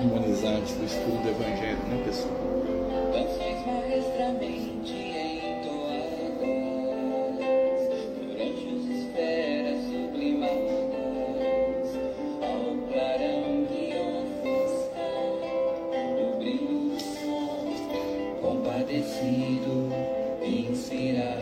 harmonizante do estudo do Evangelho, né, pessoal? Canções maestramente entoadas por anjos esferas sublimadas ao clarão que ofusca o brilho do sol, compadecido, inspirado,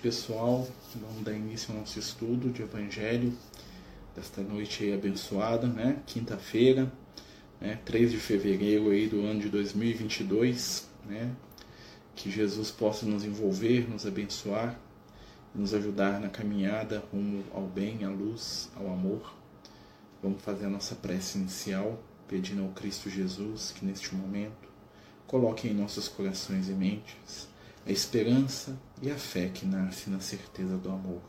pessoal. Vamos dar início ao nosso estudo de Evangelho desta noite aí abençoada, né? Quinta-feira, né? 3 de fevereiro aí do ano de 2022, né? Que Jesus possa nos envolver, nos abençoar, nos ajudar na caminhada rumo ao bem, à luz, ao amor. Vamos fazer a nossa prece inicial, pedindo ao Cristo Jesus que neste momento coloque em nossos corações e mentes a esperança e a fé que nasce na certeza do amor.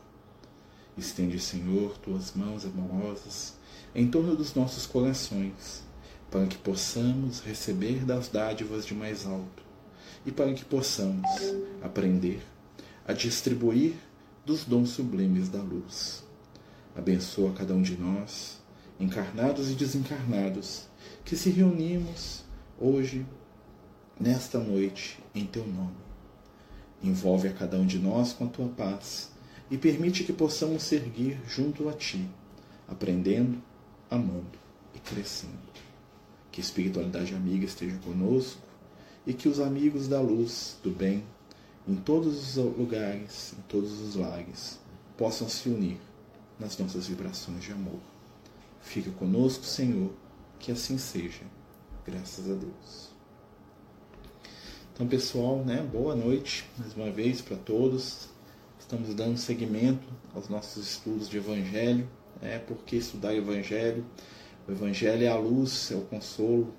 Estende, Senhor, tuas mãos amorosas em torno dos nossos corações, para que possamos receber das dádivas de mais alto e para que possamos aprender a distribuir dos dons sublimes da luz. Abençoa cada um de nós, encarnados e desencarnados, que se reunimos hoje, nesta noite, em teu nome. Envolve a cada um de nós com a tua paz e permite que possamos seguir junto a ti, aprendendo, amando e crescendo. Que a espiritualidade amiga esteja conosco e que os amigos da luz, do bem, em todos os lugares, em todos os lares, possam se unir nas nossas vibrações de amor. Fica conosco, Senhor, que assim seja. Graças a Deus. Então, pessoal, né? Boa noite mais uma vez para todos. Estamos dando seguimento aos nossos estudos de Evangelho, né? Porque estudar Evangelho? O Evangelho é a luz, é o consolo,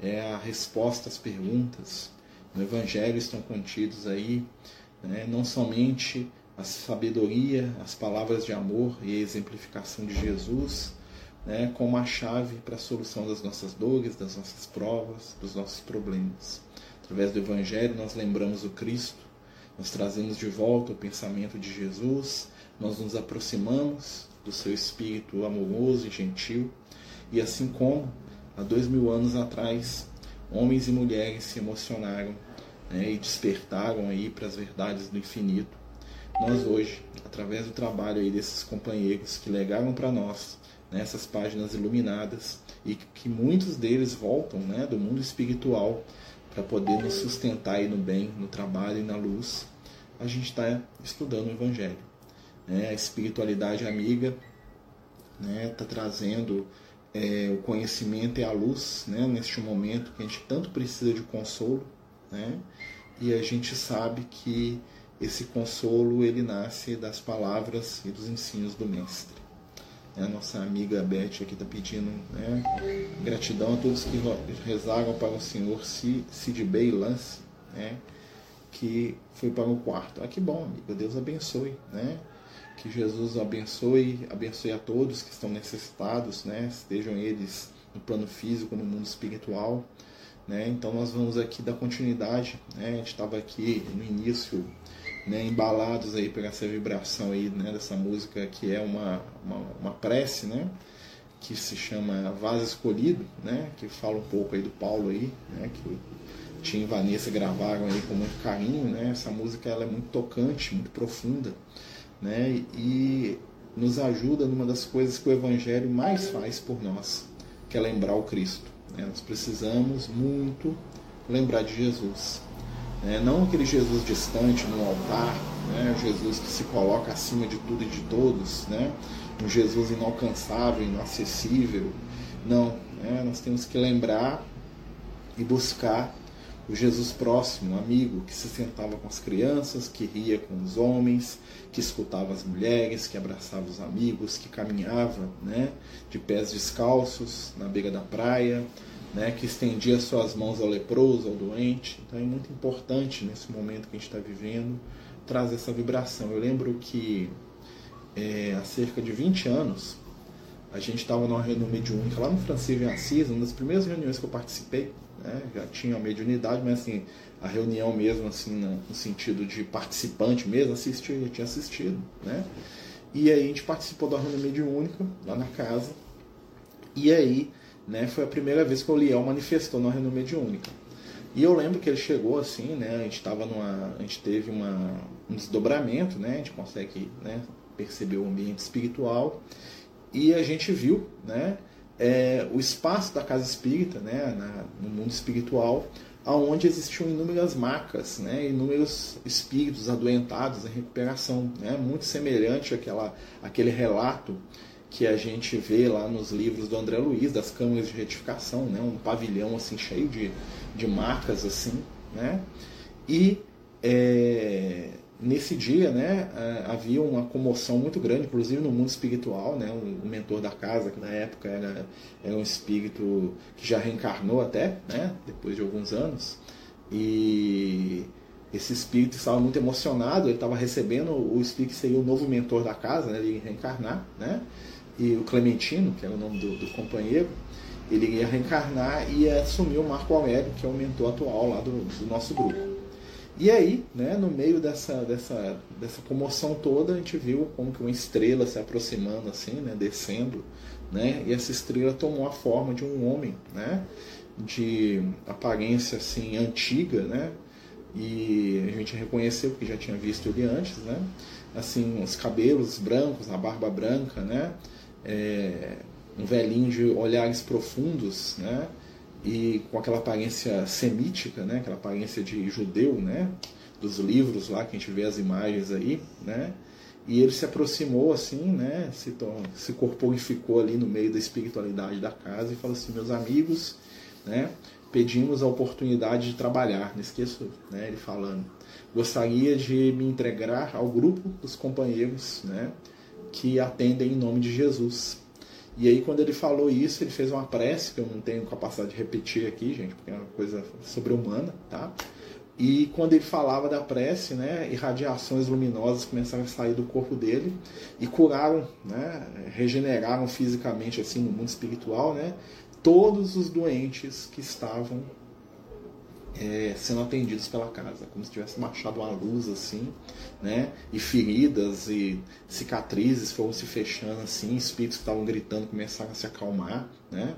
é a resposta às perguntas. No Evangelho estão contidos aí, né? Não somente a sabedoria, as palavras de amor e a exemplificação de Jesus, né? Como a chave para a solução das nossas dores, das nossas provas, dos nossos problemas. Através do Evangelho nós lembramos o Cristo, nós trazemos de volta o pensamento de Jesus, nós nos aproximamos do seu espírito amoroso e gentil, e assim como há 2000 anos atrás, homens e mulheres se emocionaram, né, e despertaram aí para as verdades do infinito, nós hoje, através do trabalho aí desses companheiros que legaram para nós, né, essas páginas iluminadas, e que muitos deles voltam, né, do mundo espiritual, para poder nos sustentar aí no bem, no trabalho e na luz, a gente está estudando o Evangelho. Né? A espiritualidade amiga está, né, trazendo o conhecimento e a luz, né, neste momento que a gente tanto precisa de consolo, né? E a gente sabe que esse consolo ele nasce das palavras e dos ensinos do Mestre. A nossa amiga Beth aqui está pedindo, né, gratidão a todos que rezaram para o senhor Cid Bey Lance, né, que foi para o quarto. Ah, que bom, amiga. Deus abençoe, né? Que Jesus abençoe a todos que estão necessitados, né? Estejam eles no plano físico, no mundo espiritual, né? Então nós vamos aqui dar continuidade, né? A gente estava aqui no início, né, embalados aí por essa vibração aí, né, dessa música que é uma prece, né, que se chama Vaso Escolhido, né, que fala um pouco aí do Paulo aí, né, que Tim e Vanessa gravaram aí com muito carinho, né? Essa música ela é muito tocante, muito profunda, né? E nos ajuda numa das coisas que o Evangelho mais faz por nós, que é lembrar o Cristo, né? Nós precisamos muito lembrar de Jesus, né? Não aquele Jesus distante no altar, né? Jesus que se coloca acima de tudo e de todos, né? Um Jesus inalcançável, inacessível. Não, né? Nós temos que lembrar e buscar o Jesus próximo, amigo, que se sentava com as crianças, que ria com os homens, que escutava as mulheres, que abraçava os amigos, que caminhava, né, de pés descalços na beira da praia, né, que estendia suas mãos ao leproso, ao doente. Então é muito importante nesse momento que a gente está vivendo trazer essa vibração. Eu lembro que há cerca de 20 anos a gente estava numa reunião mediúnica lá no Francisco de Assis, uma das primeiras reuniões que eu participei. Né? Já tinha a mediunidade, mas assim, a reunião mesmo, assim, no sentido de participante mesmo, assistir, já tinha assistido, né? E aí a gente participou da reunião mediúnica lá na casa. E aí, né, foi a primeira vez que o Liel manifestou na reunião mediúnica. E eu lembro que ele chegou assim, né? A gente teve um desdobramento, né? A gente consegue, né, perceber o ambiente espiritual. E a gente viu, né, o espaço da casa espírita, né, no mundo espiritual, onde existiam inúmeras macas, né, inúmeros espíritos adoentados em recuperação, né, muito semelhante àquele relato que a gente vê lá nos livros do André Luiz, das câmaras de retificação, né, um pavilhão assim, cheio de marcas. Assim, né, e nesse dia, né, havia uma comoção muito grande, inclusive no mundo espiritual, né, o mentor da casa, que na época era um espírito que já reencarnou até, né, depois de alguns anos, e esse espírito estava muito emocionado, ele estava recebendo o espírito que seria o novo mentor da casa, né, ele ia reencarnar, né, e o Clementino, que era o nome do companheiro, ele ia reencarnar e ia assumir o Marco Almeida, que é o mentor atual lá do nosso grupo. E aí, né, no meio dessa comoção toda, a gente viu como que uma estrela se aproximando, assim, né, descendo, né, e essa estrela tomou a forma de um homem, né, de aparência, assim, antiga, né, e a gente reconheceu, porque já tinha visto ele antes, né, assim, os cabelos brancos, a barba branca, né, um velhinho de olhares profundos, né, e com aquela aparência semítica, né, aquela aparência de judeu, né, dos livros lá que a gente vê as imagens aí, né, e ele se aproximou assim, né, se corporificou ali no meio da espiritualidade da casa e falou assim: meus amigos, né, pedimos a oportunidade de trabalhar, não esqueço, né, ele falando, gostaria de me entregar ao grupo dos companheiros, né, que atendem em nome de Jesus. E aí, quando ele falou isso, ele fez uma prece, que eu não tenho capacidade de repetir aqui, gente, porque é uma coisa sobre-humana, tá? E quando ele falava da prece, né, irradiações luminosas começaram a sair do corpo dele e curaram, né, regeneraram fisicamente, assim, no mundo espiritual, né, todos os doentes que estavam sendo atendidos pela casa, como se tivesse baixado uma luz assim, né? E feridas e cicatrizes foram se fechando assim, espíritos que estavam gritando começaram a se acalmar, né?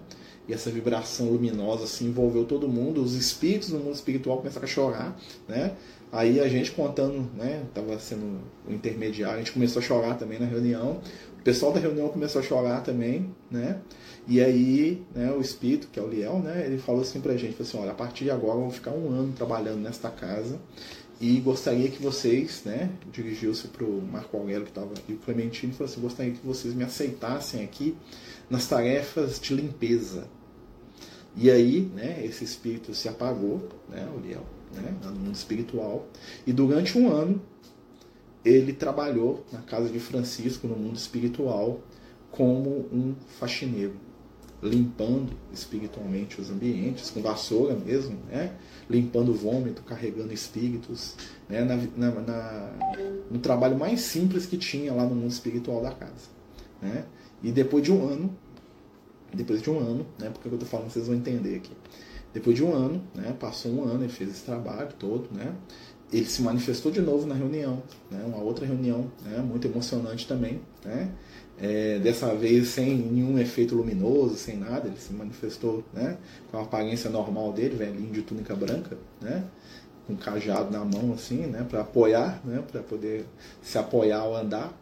E essa vibração luminosa assim envolveu todo mundo, os espíritos no mundo espiritual começaram a chorar, né? Aí a gente contando, né? Tava sendo o intermediário, a gente começou a chorar também na reunião. O pessoal da reunião começou a chorar também, né? E aí, né, o espírito, que é o Liel, né, ele falou assim pra gente, falou assim: olha, a partir de agora eu vou ficar um ano trabalhando nesta casa e gostaria que vocês, né, dirigiu-se pro Marco Aurélio que estava aqui, o Clementino, e falou assim: gostaria que vocês me aceitassem aqui nas tarefas de limpeza. E aí, né, esse espírito se apagou, né, o Liel, né, no mundo espiritual, e durante um ano ele trabalhou na casa de Francisco, no mundo espiritual, como um faxineiro, limpando espiritualmente os ambientes, com vassoura mesmo, né? Limpando o vômito, carregando espíritos, né? No trabalho mais simples que tinha lá no mundo espiritual da casa, né? E depois de um ano, depois de um ano, né? Porque eu estou falando, vocês vão entender aqui. Depois de um ano, né? Passou um ano, ele fez esse trabalho todo, né? Ele se manifestou de novo na reunião, né? Uma outra reunião, né? Muito emocionante também, né? Dessa vez sem nenhum efeito luminoso, sem nada, ele se manifestou, né? Com a aparência normal dele, velhinho de túnica branca, né? Com um cajado na mão, assim, né? Para apoiar, né? Para poder se apoiar ao andar.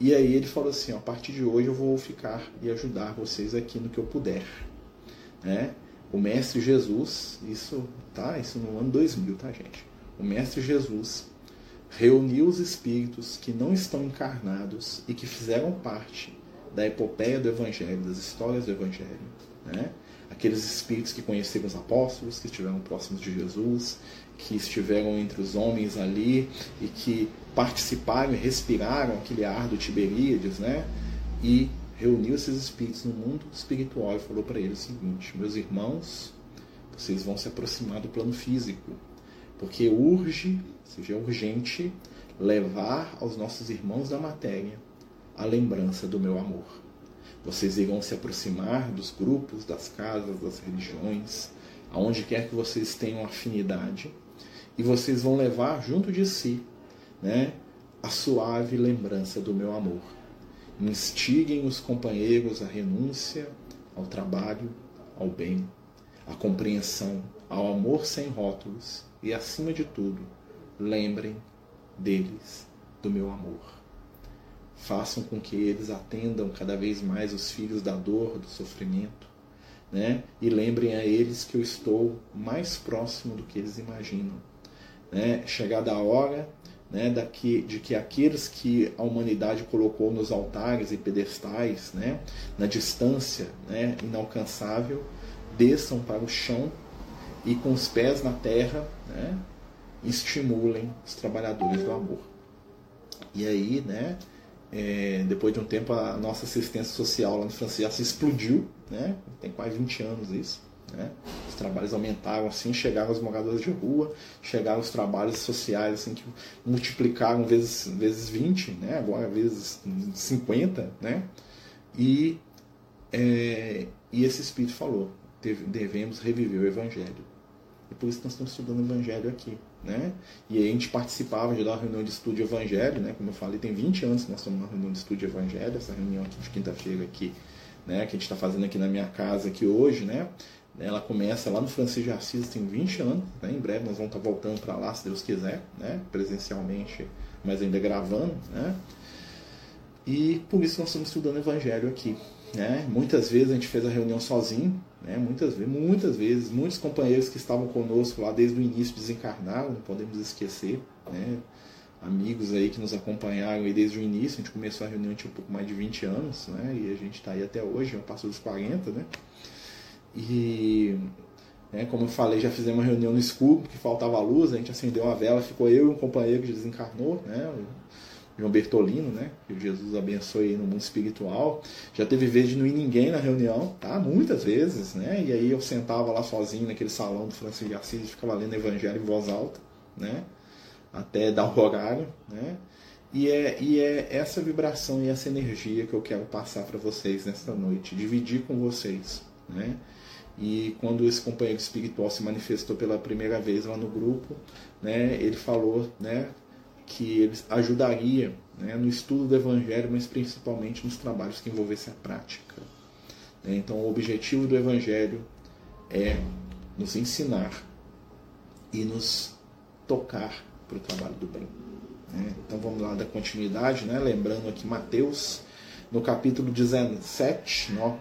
E aí ele falou assim, ó, a partir de hoje eu vou ficar e ajudar vocês aqui no que eu puder, né? O Mestre Jesus, isso no ano 2000, tá, gente? O Mestre Jesus reuniu os espíritos que não estão encarnados e que fizeram parte da epopeia do Evangelho, das histórias do Evangelho, né? Aqueles espíritos que conheceram os apóstolos, que estiveram próximos de Jesus, que estiveram entre os homens ali e que participaram e respiraram aquele ar do Tiberíades, né? E reuniu esses espíritos no mundo espiritual e falou para eles o seguinte: meus irmãos, vocês vão se aproximar do plano físico, porque é urgente levar aos nossos irmãos da matéria a lembrança do meu amor. Vocês irão se aproximar dos grupos, das casas, das religiões, aonde quer que vocês tenham afinidade, e vocês vão levar junto de si, né, a suave lembrança do meu amor. Instiguem os companheiros à renúncia, ao trabalho, ao bem, à compreensão, ao amor sem rótulos e, acima de tudo, lembrem deles do meu amor. Façam com que eles atendam cada vez mais os filhos da dor, do sofrimento, né? E lembrem a eles que eu estou mais próximo do que eles imaginam, né? Chegada a hora, né, de que aqueles que a humanidade colocou nos altares e pedestais, né, na distância, né, inalcançável, desçam para o chão e com os pés na terra, né, estimulem os trabalhadores do amor. E aí, né, depois de um tempo, a nossa assistência social lá no Francisco de Assis explodiu, né? Tem quase 20 anos isso, né? Os trabalhos aumentaram, assim, chegaram os moradores de rua, chegaram os trabalhos sociais, assim, que multiplicaram vezes 20, né? Agora vezes 50, né? E esse espírito falou: devemos reviver o Evangelho. E por isso nós estamos estudando o Evangelho aqui, né? E aí a gente participava de uma reunião de estudo de Evangelho, né? Como eu falei, tem 20 anos que nós estamos numa reunião de estudo de Evangelho, essa reunião aqui de quinta-feira aqui, né, que a gente está fazendo aqui na minha casa aqui hoje, né? Ela começa lá no Francisco de Assis, tem 20 anos, né? Em breve nós vamos estar voltando para lá, se Deus quiser, né? Presencialmente, mas ainda gravando, né? E por isso nós estamos estudando Evangelho aqui, né? Muitas vezes a gente fez a reunião sozinho, né? Muitas vezes, muitos companheiros que estavam conosco lá desde o início desencarnaram, não podemos esquecer, né? Amigos aí que nos acompanharam aí desde o início, a gente começou a reunião tinha um pouco mais de 20 anos, né? E a gente está aí até hoje, já passou dos 40, né? E, né, como eu falei, já fizemos uma reunião no escuro, porque faltava a luz, a gente acendeu uma vela, ficou eu e um companheiro que desencarnou, né? João Bertolino, né? Que o Jesus abençoe no mundo espiritual. Já teve vez de não ir ninguém na reunião, tá? Muitas vezes, né? E aí eu sentava lá sozinho naquele salão do Francisco de Assis e ficava lendo Evangelho em voz alta, né? Até dar o horário, né? E é essa vibração e essa energia que eu quero passar para vocês nesta noite, dividir com vocês, né? E quando esse companheiro espiritual se manifestou pela primeira vez lá no grupo, né? Ele falou, né, que ele ajudaria, né, no estudo do Evangelho, mas principalmente nos trabalhos que envolvessem a prática. Então, o objetivo do Evangelho é nos ensinar e nos tocar para o trabalho do bem. Então, vamos lá da continuidade, né? Lembrando aqui Mateus, no capítulo 16, né?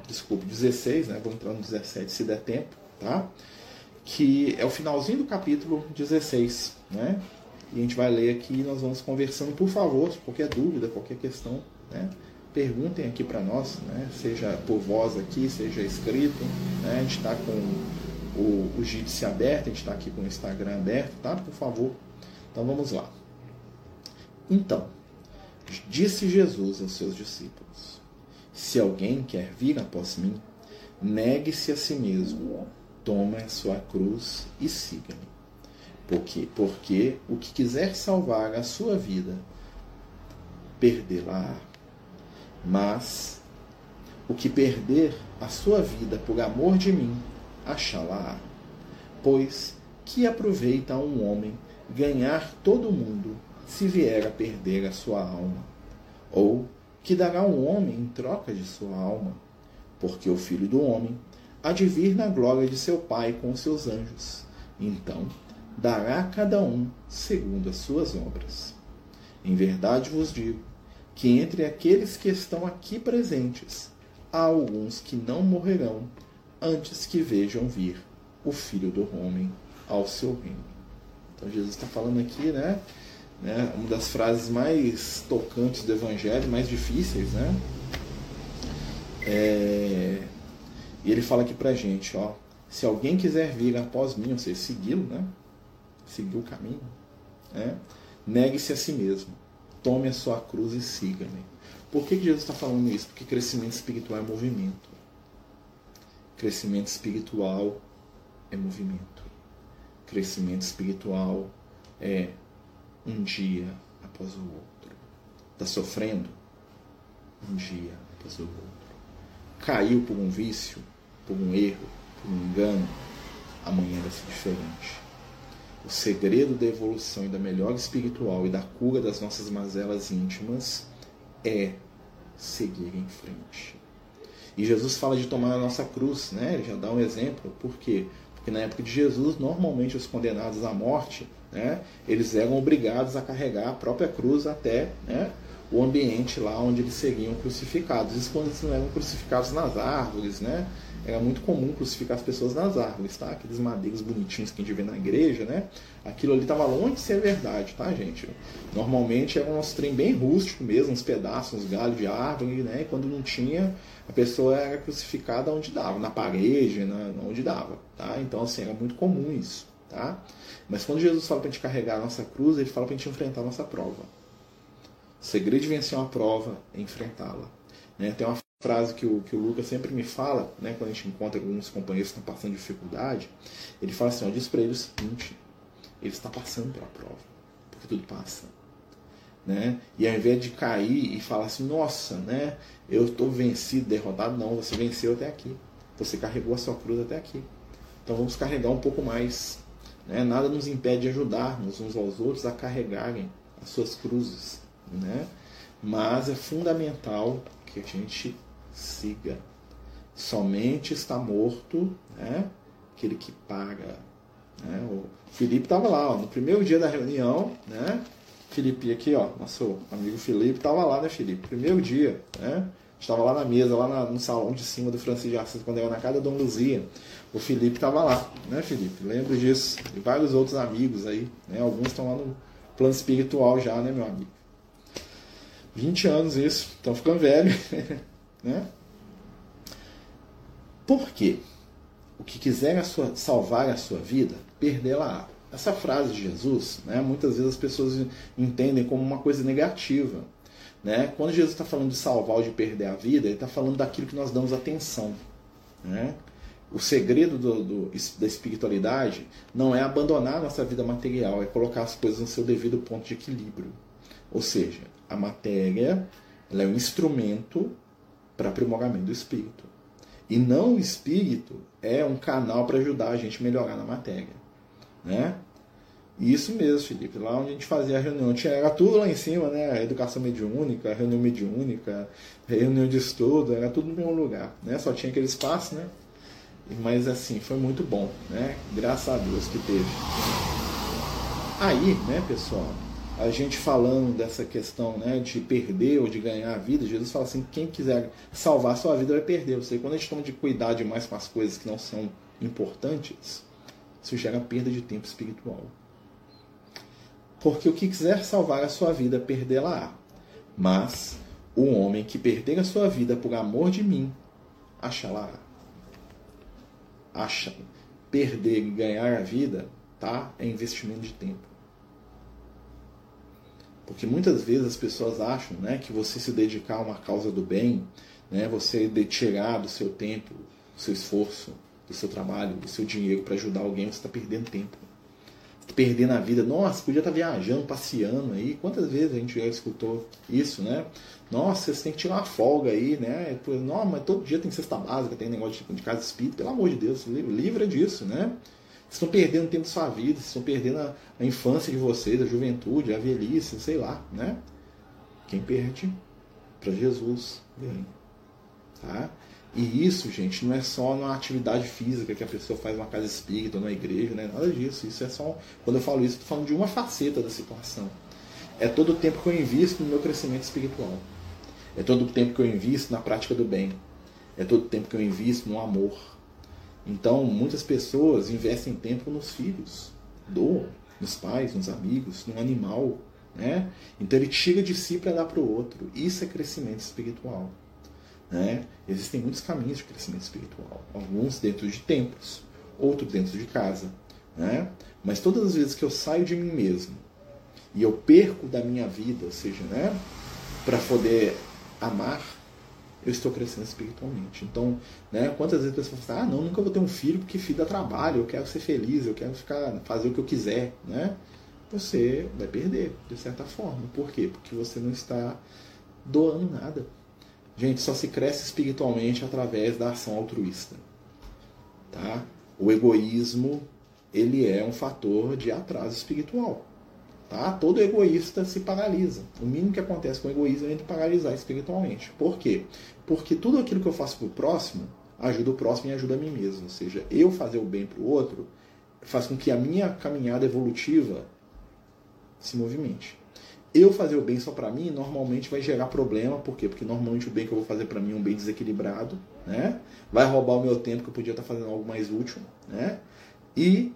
Vamos entrar no 17 se der tempo, tá? Que é o finalzinho do capítulo 16, né? E a gente vai ler aqui e nós vamos conversando. Por favor, qualquer dúvida, qualquer questão, né, perguntem aqui para nós, né, seja por voz aqui, seja escrito, né, a gente está com o Jitsi aberto, a gente está aqui com o Instagram aberto, tá? Por favor. Então vamos lá. Então, disse Jesus aos seus discípulos: se alguém quer vir após mim, negue-se a si mesmo, tome a sua cruz e siga-me. Porque o que quiser salvar a sua vida, perdê-la. Mas O que perder a sua vida por amor de mim, achá-la-á. Pois que aproveita a um homem ganhar todo o mundo se vier a perder a sua alma? Ou que dará um homem em troca de sua alma? Porque o Filho do Homem há de vir na glória de seu Pai com os seus anjos. Então dará a cada um segundo as suas obras. Em verdade vos digo que entre aqueles que estão aqui presentes, há alguns que não morrerão antes que vejam vir o Filho do Homem ao seu reino. Então Jesus está falando aqui, né? Uma das frases mais tocantes do Evangelho, mais difíceis, né? E ele fala aqui pra gente, ó, se alguém quiser vir após mim, ou seja, segui-lo, né? Seguir o caminho, né? Negue-se a si mesmo, tome a sua cruz e siga-me. Por que Jesus está falando isso? Porque crescimento espiritual é movimento. Crescimento espiritual é movimento. Crescimento espiritual é um dia após o outro. Está sofrendo? Um dia após o outro. Caiu por um vício, por um erro, por um engano? Amanhã vai ser diferente. O segredo da evolução e da melhora espiritual e da cura das nossas mazelas íntimas é seguir em frente. E Jesus fala de tomar a nossa cruz, né? Ele já dá um exemplo. Por quê? Porque na época de Jesus, normalmente os condenados à morte, né, eles eram obrigados a carregar a própria cruz até, né, o ambiente lá onde eles seriam crucificados. Isso quando eles não eram crucificados nas árvores, né? Era muito comum crucificar as pessoas nas árvores, tá? Aqueles madeiros bonitinhos que a gente vê na igreja, né? Aquilo ali estava longe de ser verdade, tá, gente? Normalmente era um trem bem rústico mesmo, uns pedaços, uns galhos de árvore, né? E quando não tinha, a pessoa era crucificada onde dava, na parede, onde dava, tá? Então, assim, era muito comum isso, tá? Mas quando Jesus fala pra gente carregar a nossa cruz, ele fala pra gente enfrentar a nossa prova. O segredo de vencer uma prova é enfrentá-la. Né? Tem uma frase que o Lucas sempre me fala, né, quando a gente encontra alguns companheiros que estão passando dificuldade, ele fala assim, ó, diz para ele o seguinte, ele está passando pela prova, porque tudo passa. Né? E ao invés de cair e falar assim, nossa, né, eu estou vencido, derrotado, não, você venceu até aqui, você carregou a sua cruz até aqui. Então vamos carregar um pouco mais. Né? Nada nos impede de ajudarmos uns aos outros a carregarem as suas cruzes. Né? Mas é fundamental que a gente siga. Somente está morto, né, aquele que paga, né? O Felipe estava lá, ó, no primeiro dia da reunião, né? Felipe aqui, ó, nosso amigo Felipe estava lá, né, Felipe? Primeiro dia, né? Estava lá na mesa, lá no salão de cima do Francisco de Assis, quando era na casa da Dona Luzia. O Felipe estava lá, né, Felipe? Lembro disso. E vários outros amigos aí, né? Alguns estão lá no plano espiritual já, né, meu amigo? 20 anos isso, estão ficando velho. Né? Por quê? O que quiser salvar a sua vida, perdê-la. Essa frase de Jesus, né, muitas vezes as pessoas entendem como uma coisa negativa. Né? Quando Jesus está falando de salvar ou de perder a vida, ele está falando daquilo que nós damos atenção. Né? O segredo da espiritualidade não é abandonar a nossa vida material, é colocar as coisas no seu devido ponto de equilíbrio. Ou seja, a matéria ela é um instrumento para aprimoramento do espírito. E não o espírito é um canal para ajudar a gente a melhorar na matéria. Né? E isso mesmo, Felipe. Lá onde a gente fazia a reunião, era tudo lá em cima, né? A educação mediúnica, a reunião mediúnica, a reunião de estudo, era tudo no mesmo lugar. Né? Só tinha aquele espaço, né? Mas assim, foi muito bom. Né? Graças a Deus que teve. Aí, né, pessoal, a gente falando dessa questão, né, de perder ou de ganhar a vida, Jesus fala assim, quem quiser salvar a sua vida vai perder. Ou seja, quando a gente toma de cuidar demais com as coisas que não são importantes, isso gera perda de tempo espiritual. Porque o que quiser salvar a sua vida, perdê-la-á. Mas o homem que perder a sua vida por amor de mim, achá-la-á. Perder e ganhar a vida, tá? É investimento de tempo. Porque muitas vezes as pessoas acham, né, que você se dedicar a uma causa do bem, né, você tirar do seu tempo, do seu esforço, do seu trabalho, do seu dinheiro para ajudar alguém, você está perdendo tempo. perdendo a vida. Nossa, podia estar viajando, passeando aí. Quantas vezes a gente já escutou isso, né? Nossa, você tem que tirar uma folga aí, né? Não, mas todo dia tem cesta básica, tem negócio de casa espírita. Pelo amor de Deus, livra disso, né? Vocês estão perdendo o tempo da sua vida, vocês estão perdendo a infância de vocês, a juventude, a velhice, sei lá, né? Quem perde, para Jesus, ganha. Tá? E isso, gente, não é só na atividade física que a pessoa faz uma casa espírita ou na igreja, né? Nada disso. Isso é só, quando eu falo isso, estou falando de uma faceta da situação. É todo o tempo que eu invisto no meu crescimento espiritual. É todo o tempo que eu invisto na prática do bem. É todo o tempo que eu invisto no amor. Então, muitas pessoas investem tempo nos filhos, doam, nos pais, nos amigos, no animal, né? Então, ele tira de si para dar para o outro. Isso é crescimento espiritual. Né? Existem muitos caminhos de crescimento espiritual, alguns dentro de templos, outros dentro de casa, né? Mas todas as vezes que eu saio de mim mesmo e eu perco da minha vida, ou seja, né, para poder amar, eu estou crescendo espiritualmente. Então, né, quantas vezes as pessoas falam, ah, não, nunca vou ter um filho porque filho dá trabalho, eu quero ser feliz, eu quero ficar, fazer o que eu quiser, né? Você vai perder, de certa forma. Por quê? Porque você não está doando nada. Gente, só se cresce espiritualmente através da ação altruísta. Tá? O egoísmo, ele é um fator de atraso espiritual. Tá? Todo egoísta se paralisa. O mínimo que acontece com o egoísmo é ele paralisar espiritualmente. Por quê? Porque tudo aquilo que eu faço para o próximo, ajuda o próximo e ajuda a mim mesmo. Ou seja, eu fazer o bem para o outro, faz com que a minha caminhada evolutiva se movimente. Eu fazer o bem só para mim normalmente vai gerar problema. Por quê? Porque normalmente o bem que eu vou fazer para mim é um bem desequilibrado, né? Vai roubar o meu tempo que eu podia estar fazendo algo mais útil, né? E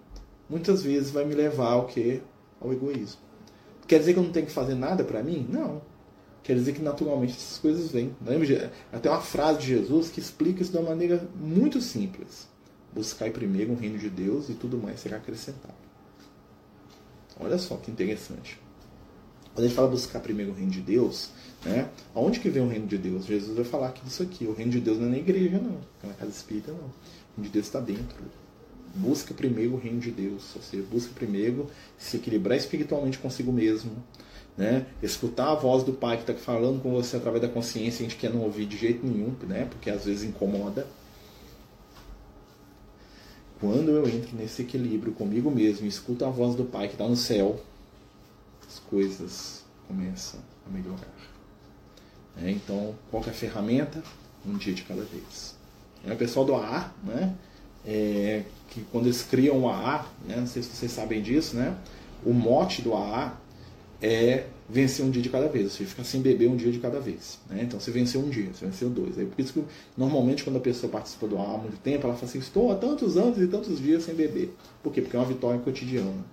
muitas vezes vai me levar ao quê? Ao egoísmo. Quer dizer que eu não tenho que fazer nada para mim? Não. Quer dizer que naturalmente essas coisas vêm. Até uma frase de Jesus que explica isso de uma maneira muito simples. Buscai primeiro o reino de Deus e tudo mais será acrescentado. Olha só que interessante. Quando a gente fala buscar primeiro o reino de Deus, né? Aonde que vem o reino de Deus? Jesus vai falar aqui disso aqui. O reino de Deus não é na igreja, não. Não é na casa espírita, não. O reino de Deus está dentro. Busca primeiro o reino de Deus. Ou seja, busca primeiro se equilibrar espiritualmente consigo mesmo. Né? Escutar a voz do Pai que está falando com você através da consciência. A gente quer não ouvir de jeito nenhum, né? Porque às vezes incomoda. Quando eu entro nesse equilíbrio comigo mesmo e escuto a voz do Pai que está no céu, as coisas começam a melhorar. Então, qual que é a ferramenta? Um dia de cada vez. O pessoal do AA, né? Que quando eles criam o AA, né? Não sei se vocês sabem disso, né? O mote do AA é vencer um dia de cada vez. Ou seja, ficar sem beber um dia de cada vez. Né? Então, você venceu um dia, você venceu dois. Aí, por isso que, normalmente, quando a pessoa participa do AA há muito tempo, ela fala assim, estou há tantos anos e tantos dias sem beber. Por quê? Porque é uma vitória cotidiana.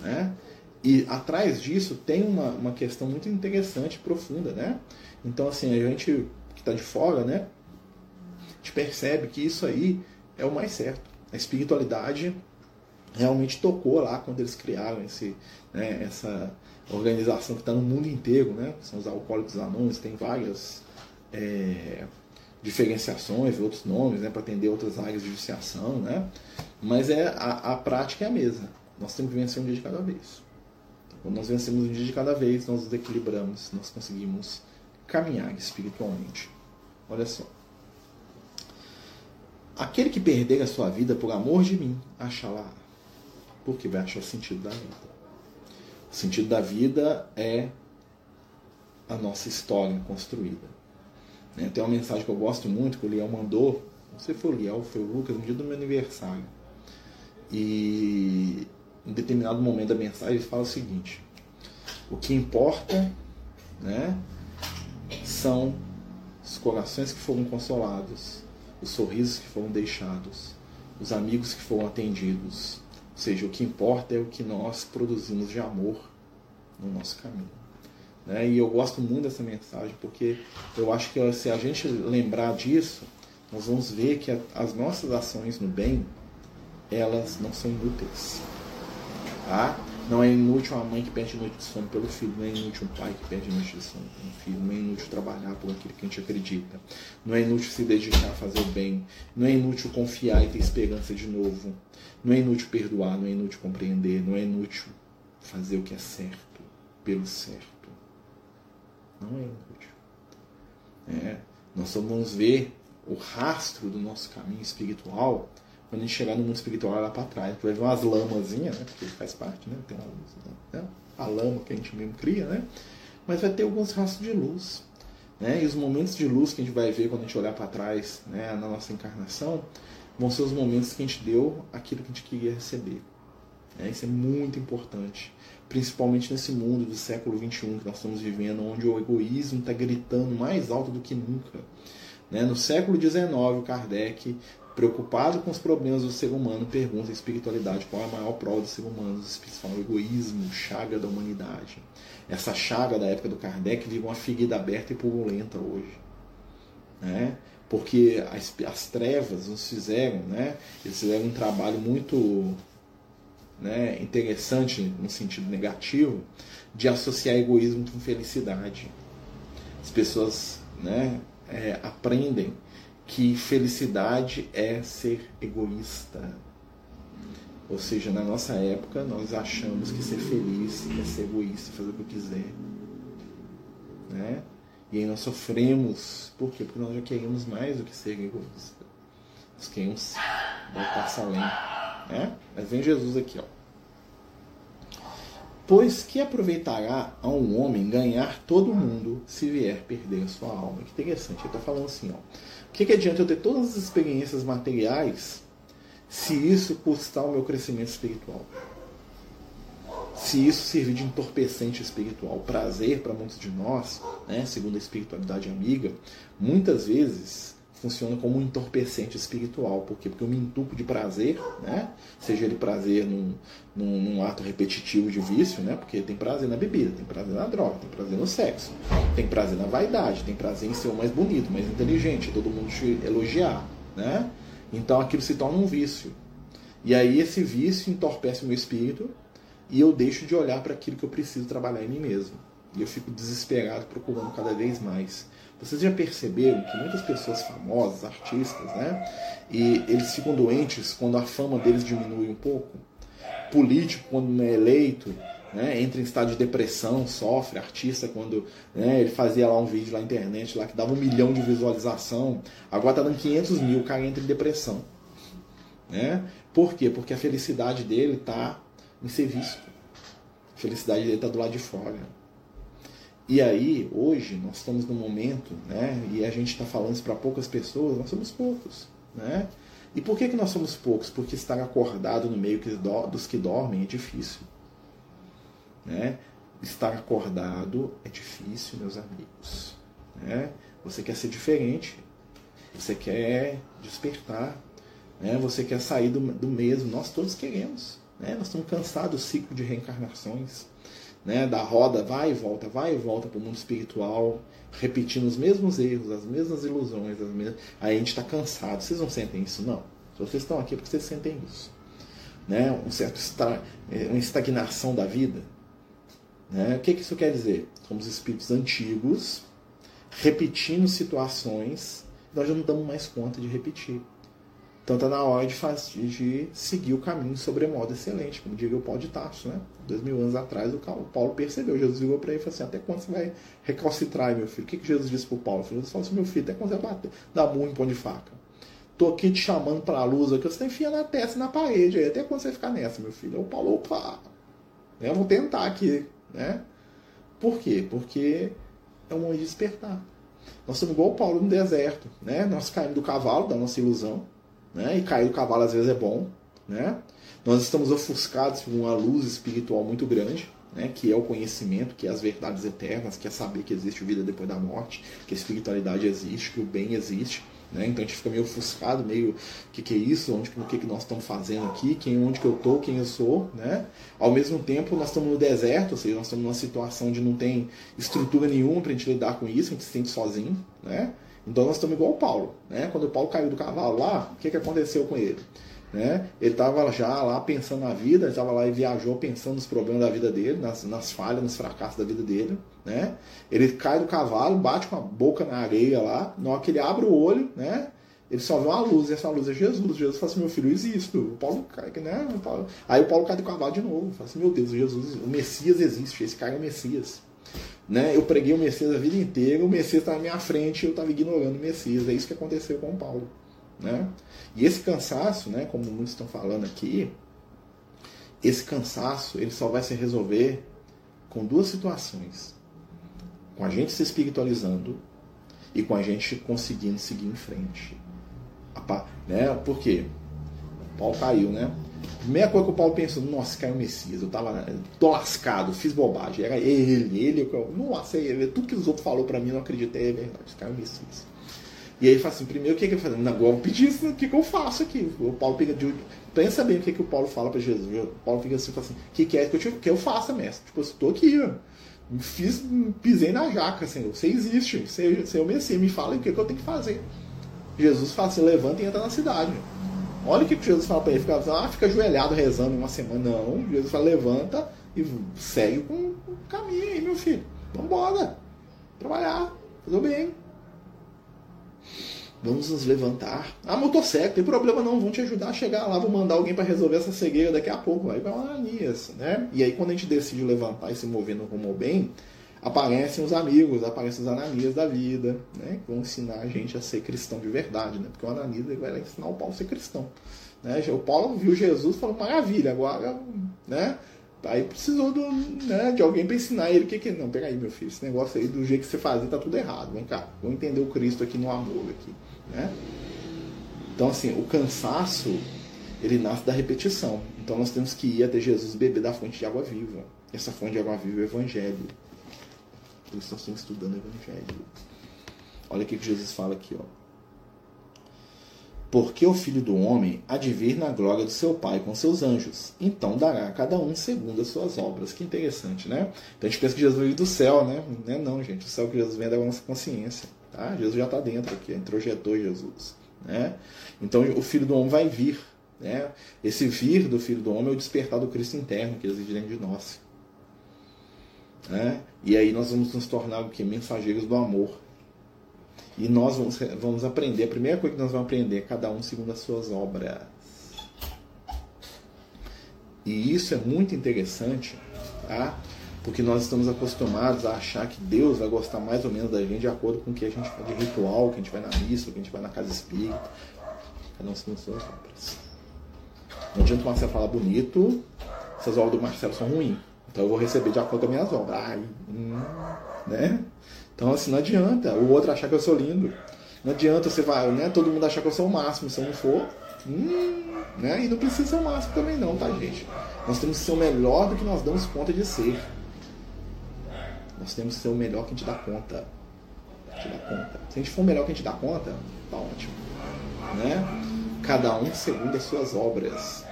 Né? E atrás disso tem uma questão muito interessante, profunda, né? Então, assim, a gente que está de fora, né? A gente percebe que isso aí é o mais certo. A espiritualidade realmente tocou lá quando eles criaram essa organização que está no mundo inteiro, né? São os Alcoólicos Anônimos, tem várias diferenciações, outros nomes, né? Para atender outras áreas de viciação, né? Mas a prática é a mesma. Nós temos que vencer um dia de cada vez. Quando nós vencemos um dia de cada vez, nós nos equilibramos, nós conseguimos caminhar espiritualmente. Olha só. Aquele que perder a sua vida por amor de mim, achá-la. Porque vai achar o sentido da vida. O sentido da vida é a nossa história construída. Tem uma mensagem que eu gosto muito, que o Liel mandou. Não sei se foi o Liel, foi o Lucas, no dia do meu aniversário. E em determinado momento da mensagem, ele fala o seguinte: o que importa, né, são os corações que foram consolados, os sorrisos que foram deixados, os amigos que foram atendidos. Ou seja, o que importa é o que nós produzimos de amor no nosso caminho. Né? E eu gosto muito dessa mensagem, porque eu acho que se a gente lembrar disso, nós vamos ver que as nossas ações no bem, elas não são inúteis. Tá? Não é inútil uma mãe que perde noite de sono pelo filho, não é inútil um pai que perde noite de sono pelo filho, não é inútil trabalhar por aquilo que a gente acredita, não é inútil se dedicar a fazer o bem, não é inútil confiar e ter esperança de novo, não é inútil perdoar, não é inútil compreender, não é inútil fazer o que é certo pelo certo. Não é inútil. Nós só vamos ver o rastro do nosso caminho espiritual quando a gente chegar no mundo espiritual, olhar para trás. Vai ver umas lamazinhas, né? Porque faz parte, né? Tem uma luz, né? A lama que a gente mesmo cria, né? Mas vai ter alguns rastros de luz, né? E os momentos de luz que a gente vai ver quando a gente olhar para trás, né? Na nossa encarnação, vão ser os momentos que a gente deu aquilo que a gente queria receber. Isso é muito importante, principalmente nesse mundo do século XXI que nós estamos vivendo, onde o egoísmo está gritando mais alto do que nunca. No século XIX, o Kardec, preocupado com os problemas do ser humano, pergunta à espiritualidade qual é a maior prova do ser humano. Os espíritos falam: o egoísmo, chaga da humanidade. Essa chaga da época do Kardec vive uma ferida aberta e pululenta hoje, né? Porque as trevas nos fizeram, né? Eles fizeram um trabalho muito, né, interessante, no sentido negativo, de associar egoísmo com felicidade. As pessoas, né, aprendem que felicidade é ser egoísta. Ou seja, na nossa época, nós achamos que ser feliz é ser egoísta, fazer o que eu quiser, né? E aí nós sofremos. Por quê? Porque nós já queremos mais do que ser egoísta. Nós queremos voltar além, né? Mas vem Jesus aqui, ó. Pois que aproveitará a um homem ganhar todo mundo se vier perder a sua alma? Que interessante, ele está falando assim, ó. O que adianta eu ter todas as experiências materiais se isso custar o meu crescimento espiritual? Se isso servir de entorpecente espiritual? Prazer, para muitos de nós, né, segundo a espiritualidade amiga, muitas vezes funciona como um entorpecente espiritual. Por quê? Porque eu me entupo de prazer, né? Seja ele prazer num ato repetitivo de vício, né? Porque tem prazer na bebida, tem prazer na droga, tem prazer no sexo, tem prazer na vaidade, tem prazer em ser o mais bonito, mais inteligente, todo mundo te elogiar, né? Então aquilo se torna um vício. E aí esse vício entorpece o meu espírito e eu deixo de olhar para aquilo que eu preciso trabalhar em mim mesmo. E eu fico desesperado procurando cada vez mais. Vocês já perceberam que muitas pessoas famosas, artistas, né? E eles ficam doentes quando a fama deles diminui um pouco. Político, quando não é eleito, né, entra em estado de depressão, sofre. Artista, quando, né, ele fazia lá um vídeo na internet lá, que dava 1 milhão de visualização, agora tá dando 500 mil, o cara entra em depressão, né? Por quê? Porque a felicidade dele tá em ser visto. A felicidade dele tá do lado de fora. E aí, hoje, nós estamos num momento, né, e a gente está falando isso para poucas pessoas, nós somos poucos, né? E por que nós somos poucos? Porque estar acordado no meio dos que dormem é difícil, né? Estar acordado é difícil, meus amigos, né? Você quer ser diferente, você quer despertar, né? Você quer sair do mesmo, nós todos queremos, né? Nós estamos cansados do ciclo de reencarnações, né, da roda vai e volta para o mundo espiritual, repetindo os mesmos erros, as mesmas ilusões, aí a gente está cansado. Vocês não sentem isso, não? Se vocês estão aqui é porque vocês sentem isso, né? Uma estagnação da vida, né? O que isso quer dizer? Somos espíritos antigos, repetindo situações, nós já não damos mais conta de repetir. Então está na hora de seguir o caminho sobremodo excelente, como diria o Paulo de Tarso, né? 2000 anos atrás o Paulo percebeu, Jesus virou para ele e falou assim: até quando você vai recalcitrar, meu filho? O que Jesus disse para o Paulo? Ele falou assim: meu filho, até quando você vai bater, dá burro em pão de faca? Tô aqui te chamando para a luz, aqui, você está enfiando a testa na parede, aí, até quando você vai ficar nessa, meu filho? Aí o Paulo, opa, né? Vou tentar aqui, né? Por quê? Porque é um momento de despertar. Nós somos igual o Paulo no deserto, né? Nós caímos do cavalo, da nossa ilusão, né? E cair do cavalo às vezes é bom, né? Nós estamos ofuscados por uma luz espiritual muito grande, né? Que é o conhecimento, que é as verdades eternas, que é saber que existe vida depois da morte, que a espiritualidade existe, que o bem existe, né? Então a gente fica meio ofuscado, meio, que é isso? O que nós estamos fazendo aqui? Onde que eu estou? Quem eu sou? Né? Ao mesmo tempo, nós estamos no deserto, ou seja, nós estamos numa situação onde não tem estrutura nenhuma para a gente lidar com isso, a gente se sente sozinho, né? Então nós estamos igual o Paulo, né? Quando o Paulo caiu do cavalo lá, o que aconteceu com ele? né? Ele estava já lá pensando na vida, ele estava lá e viajou pensando nos problemas da vida dele, nas falhas, nos fracassos da vida dele, né? Ele cai do cavalo, bate com a boca na areia lá, na hora que ele abre o olho, né? Ele só vê uma luz, e essa luz é Jesus. Jesus fala assim, meu filho, eu existo. O Paulo cai, né? Aí o Paulo cai do cavalo de novo. Fala assim, meu Deus, Jesus, o Messias existe, esse cara é o Messias. Né? Eu preguei o Messias a vida inteira, o Messias estava na minha frente, eu estava ignorando o Messias. É isso que aconteceu com o Paulo. Né? E esse cansaço, né, como muitos estão falando aqui, esse cansaço ele só vai se resolver com duas situações: com a gente se espiritualizando e com a gente conseguindo seguir em frente. Né? Por quê? O Paulo caiu, né? Primeira coisa que o Paulo pensou, nossa, caiu o Messias, eu tava lascado, fiz bobagem, era ele, eu não aceito, tudo que os outros falaram pra mim, não acreditei, é verdade, caiu o Messias. E aí ele fala assim, primeiro o que ele faz? Agora eu pedi isso, o que eu faço aqui? O Paulo pega de... Pensa bem o que o Paulo fala pra Jesus. O Paulo fica assim, fala assim, o que é que eu faço, mestre? Tipo, eu estou aqui, ó. Pisei na jaca, Senhor. Você existe, você é o Messias, me fala o que eu tenho que fazer. Jesus fala assim, levanta e entra na cidade. Olha o que Jesus fala pra ele, fica ajoelhado rezando uma semana. Não, Jesus fala, levanta e segue com o caminho aí, meu filho. Vambora, trabalhar, tudo bem. Vamos nos levantar. Ah, mas eu tô cego, tem problema não, vão te ajudar a chegar lá, vou mandar alguém para resolver essa cegueira daqui a pouco. Aí vai lá, Ananias, né? E aí quando a gente decide levantar e se mover no rumo ao bem, aparecem os amigos, aparecem os Ananias da vida, né? Que vão ensinar a gente a ser cristão de verdade, né? Porque o Ananias ele vai lá ensinar o Paulo a ser cristão. Né? O Paulo viu Jesus e falou, maravilha, agora, né? Aí precisou do, né, de alguém para ensinar ele o que que... Não, peraí, meu filho, esse negócio aí do jeito que você fazia tá tudo errado, vem cá, vou entender o Cristo aqui no amor, aqui, né? Então, assim, o cansaço, ele nasce da repetição. Então nós temos que ir até Jesus beber da fonte de água viva. Essa fonte de água viva é o Evangelho. Eles estão estudando o Evangelho. Olha o que Jesus fala aqui, ó. Porque o Filho do Homem há de vir na glória do seu Pai com seus anjos. Então dará a cada um segundo as suas obras. Que interessante, né? Então a gente pensa que Jesus veio do céu, né? Não, gente. O céu que Jesus vem é da nossa consciência. Tá? Jesus já está dentro aqui. Introjetou Jesus. Né? Então o Filho do Homem vai vir. Né? Esse vir do Filho do Homem é o despertar do Cristo interno que existe dentro de nós. Né? E aí nós vamos nos tornar o quê? Mensageiros do amor. E nós vamos aprender, a primeira coisa que nós vamos aprender é cada um segundo as suas obras. E isso é muito interessante, tá? Porque nós estamos acostumados a achar que Deus vai gostar mais ou menos da gente de acordo com o que a gente faz de ritual, que a gente vai na missa, que a gente vai na casa espírita. Cada um segundo as suas obras. Não adianta o Marcelo falar bonito, essas obras do Marcelo são ruins. Então eu vou receber de acordo com as minhas obras. Ai, né? Então, assim, não adianta o outro achar que eu sou lindo. Não adianta você vai, né? Todo mundo achar que eu sou o máximo. Se eu não for, né? E não precisa ser o máximo também não, tá, gente? Nós temos que ser o melhor do que nós damos conta de ser. Nós temos que ser o melhor que a gente dá conta. Se a gente for o melhor que a gente dá conta, tá ótimo. Né? Cada um segundo as suas obras.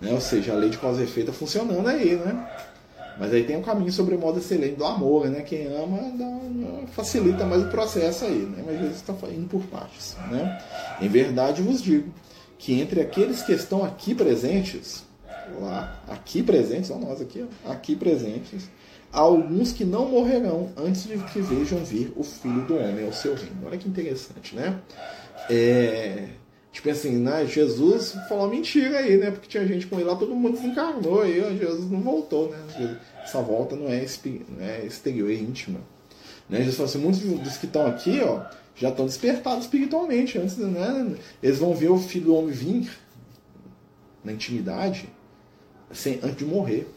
Né? Ou seja, a lei de causa e efeito tá funcionando aí, né? Mas aí tem um caminho sobre o modo excelente do amor, né? Quem ama facilita mais o processo aí, né? Mas Jesus está indo por partes, né? Em verdade, vos digo que entre aqueles que estão aqui presentes, lá, aqui presentes, ó, nós aqui, ó, aqui presentes, há alguns que não morrerão antes de que vejam vir o Filho do Homem ao seu reino. Olha que interessante, né? Tipo assim, né? Jesus falou mentira aí, né? Porque tinha gente com ele lá, todo mundo desencarnou aí, ó, Jesus não voltou, né? Essa volta não é exterior, é íntima. Né? Jesus falou assim, muitos dos que estão aqui, ó, já estão despertados espiritualmente. Antes, né? Eles vão ver o Filho do Homem vir na intimidade antes de morrer.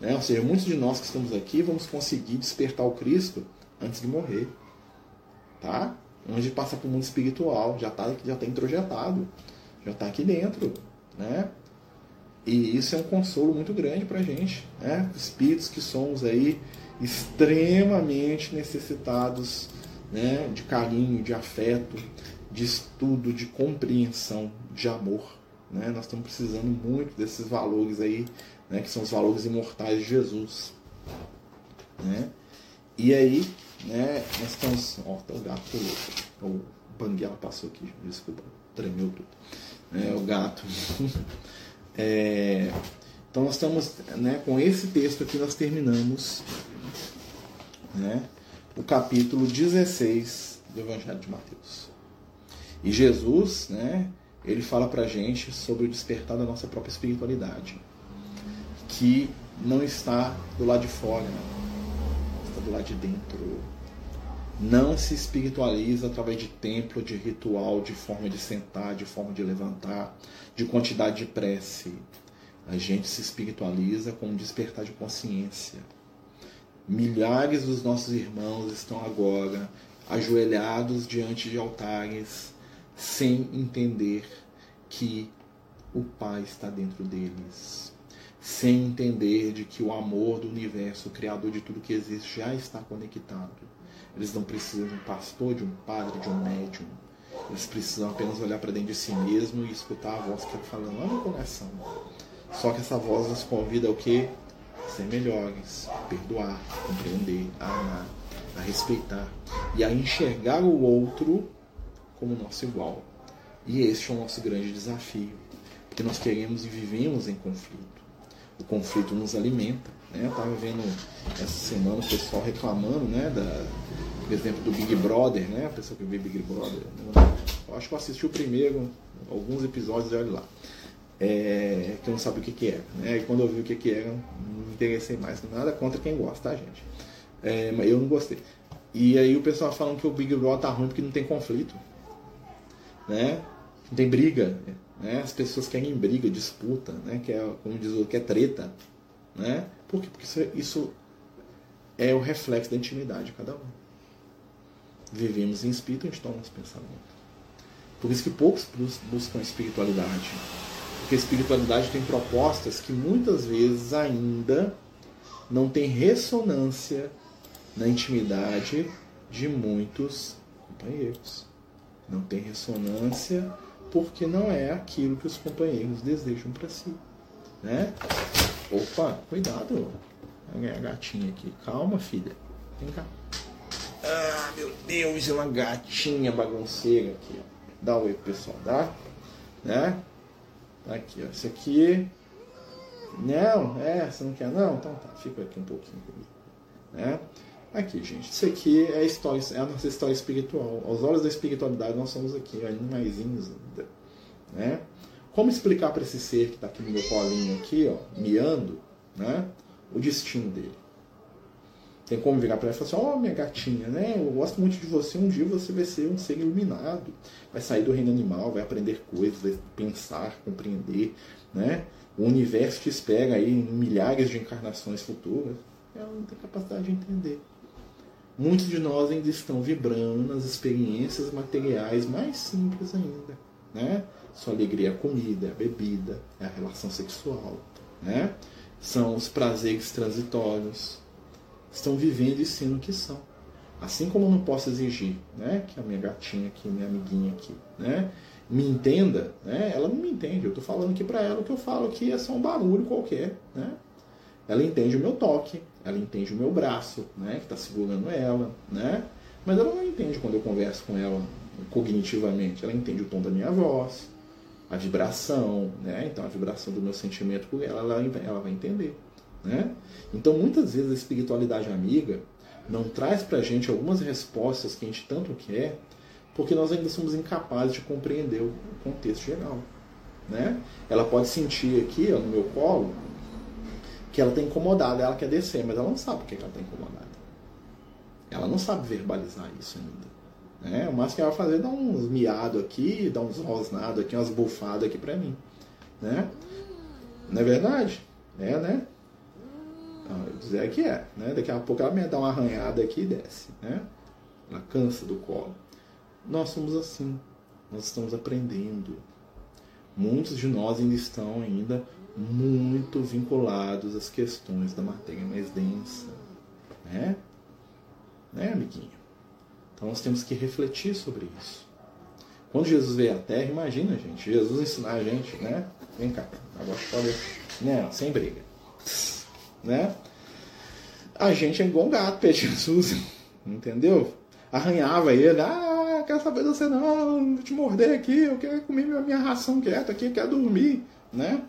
Né? Ou seja, muitos de nós que estamos aqui vamos conseguir despertar o Cristo antes de morrer. Tá? Antes de passar para o mundo espiritual, já tá introjetado, já está aqui dentro, né? E isso é um consolo muito grande para a gente, né? Espíritos que somos aí extremamente necessitados, né? De carinho, de afeto, de estudo, de compreensão, de amor, né? Nós estamos precisando muito desses valores aí, né? Que são os valores imortais de Jesus, né? E aí, né, nós estamos... Ó, o gato pulou. O banguela passou aqui, desculpa, tremeu tudo. o gato. Então nós estamos, com esse texto aqui nós terminamos, o capítulo 16 do Evangelho de Mateus. E Jesus, ele fala pra gente sobre o despertar da nossa própria espiritualidade, que não está do lado de fora, está do lado de dentro. Não se espiritualiza através de templo, de ritual, de forma de sentar, de forma de levantar, de quantidade de prece. A gente se espiritualiza com um despertar de consciência. Milhares dos nossos irmãos estão agora ajoelhados diante de altares, sem entender que o Pai está dentro deles, sem entender de que o amor do universo, o Criador de tudo que existe, já está conectado. Eles não precisam de um pastor, de um padre, de um médium. Eles precisam apenas olhar para dentro de si mesmo e escutar a voz que está falando lá no coração. Só que essa voz nos convida ao quê? A ser melhores, a perdoar, a compreender, a amar, a respeitar e a enxergar o outro como nosso igual. E este é o nosso grande desafio, porque nós queremos e vivemos em conflito. O conflito nos alimenta. Eu estava vendo essa semana o pessoal reclamando, por exemplo, do Big Brother, a pessoa que vê Big Brother. Eu acho que eu assisti o primeiro, alguns episódios, e olha lá. Que eu não sabia o que era. E quando eu vi o que era, não me interessei mais. Nada contra quem gosta, tá, gente? Mas eu não gostei. E aí o pessoal falando que o Big Brother tá ruim porque não tem conflito. Não tem briga. As pessoas querem briga, disputa, como diz o outro, quer treta. Por quê? Porque isso é o reflexo da intimidade de cada um. Vivemos em espírito, a gente toma nosso pensamento. Por isso que poucos buscam espiritualidade. Porque a espiritualidade tem propostas que muitas vezes ainda não tem ressonância na intimidade de muitos companheiros. Não tem ressonância porque não é aquilo que os companheiros desejam para si. Opa, cuidado. Vai ganhar gatinha aqui. Calma, filha. Vem cá. Ah, meu Deus, é uma gatinha bagunceira aqui. Dá um oi pro pessoal, dá? Aqui, ó. Isso aqui. Não, você não quer não? Então tá, fica aqui um pouquinho comigo. Aqui, gente. Isso aqui é a nossa história espiritual. Aos olhos da espiritualidade, nós somos aqui, animaizinhos ainda. Como explicar para esse ser que está aqui no meu colinho, aqui, ó, miando, o destino dele? Tem como virar para ele e falar assim: ó, minha gatinha, eu gosto muito de você, um dia você vai ser um ser iluminado, vai sair do reino animal, vai aprender coisas, vai pensar, compreender, o universo te espera aí em milhares de encarnações futuras. Ela não tem capacidade de entender. Muitos de nós ainda estão vibrando nas experiências materiais mais simples ainda, Sua alegria é a comida, a bebida, é a relação sexual, São os prazeres transitórios. Estão vivendo e sendo o que são. Assim como eu não posso exigir, que a minha gatinha aqui, minha amiguinha aqui, me entenda, ela não me entende. Eu estou falando aqui para ela, o que eu falo aqui é só um barulho qualquer, Ela entende o meu toque, ela entende o meu braço, que está segurando ela, Mas ela não entende quando eu converso com ela cognitivamente. Ela entende o tom da minha voz, a vibração, Então a vibração do meu sentimento por ela, ela vai entender, Então muitas vezes a espiritualidade amiga não traz pra gente algumas respostas que a gente tanto quer, porque nós ainda somos incapazes de compreender o contexto geral, Ela pode sentir aqui, ó, no meu colo, que ela está incomodada, ela quer descer, mas ela não sabe por que ela está incomodada. Ela não sabe verbalizar isso ainda. O máximo que ela vai fazer é dar uns miados aqui, dar uns rosnados aqui, umas bufadas aqui pra mim. Não é verdade? Eu dizer que é. Daqui a pouco ela me dá uma arranhada aqui e desce. Ela cansa do colo. Nós somos assim. Nós estamos aprendendo. Muitos de nós ainda estão muito vinculados às questões da matéria mais densa. Né, amiguinho? Então nós temos que refletir sobre isso. Quando Jesus veio à Terra, imagina, gente, Jesus ensinar a gente, Vem cá, agora pode... Não, sem briga. A gente é igual um gato para Jesus, entendeu? Arranhava ele, quero saber de você não, vou te morder aqui, eu quero comer minha ração quieta aqui, eu quero dormir, né?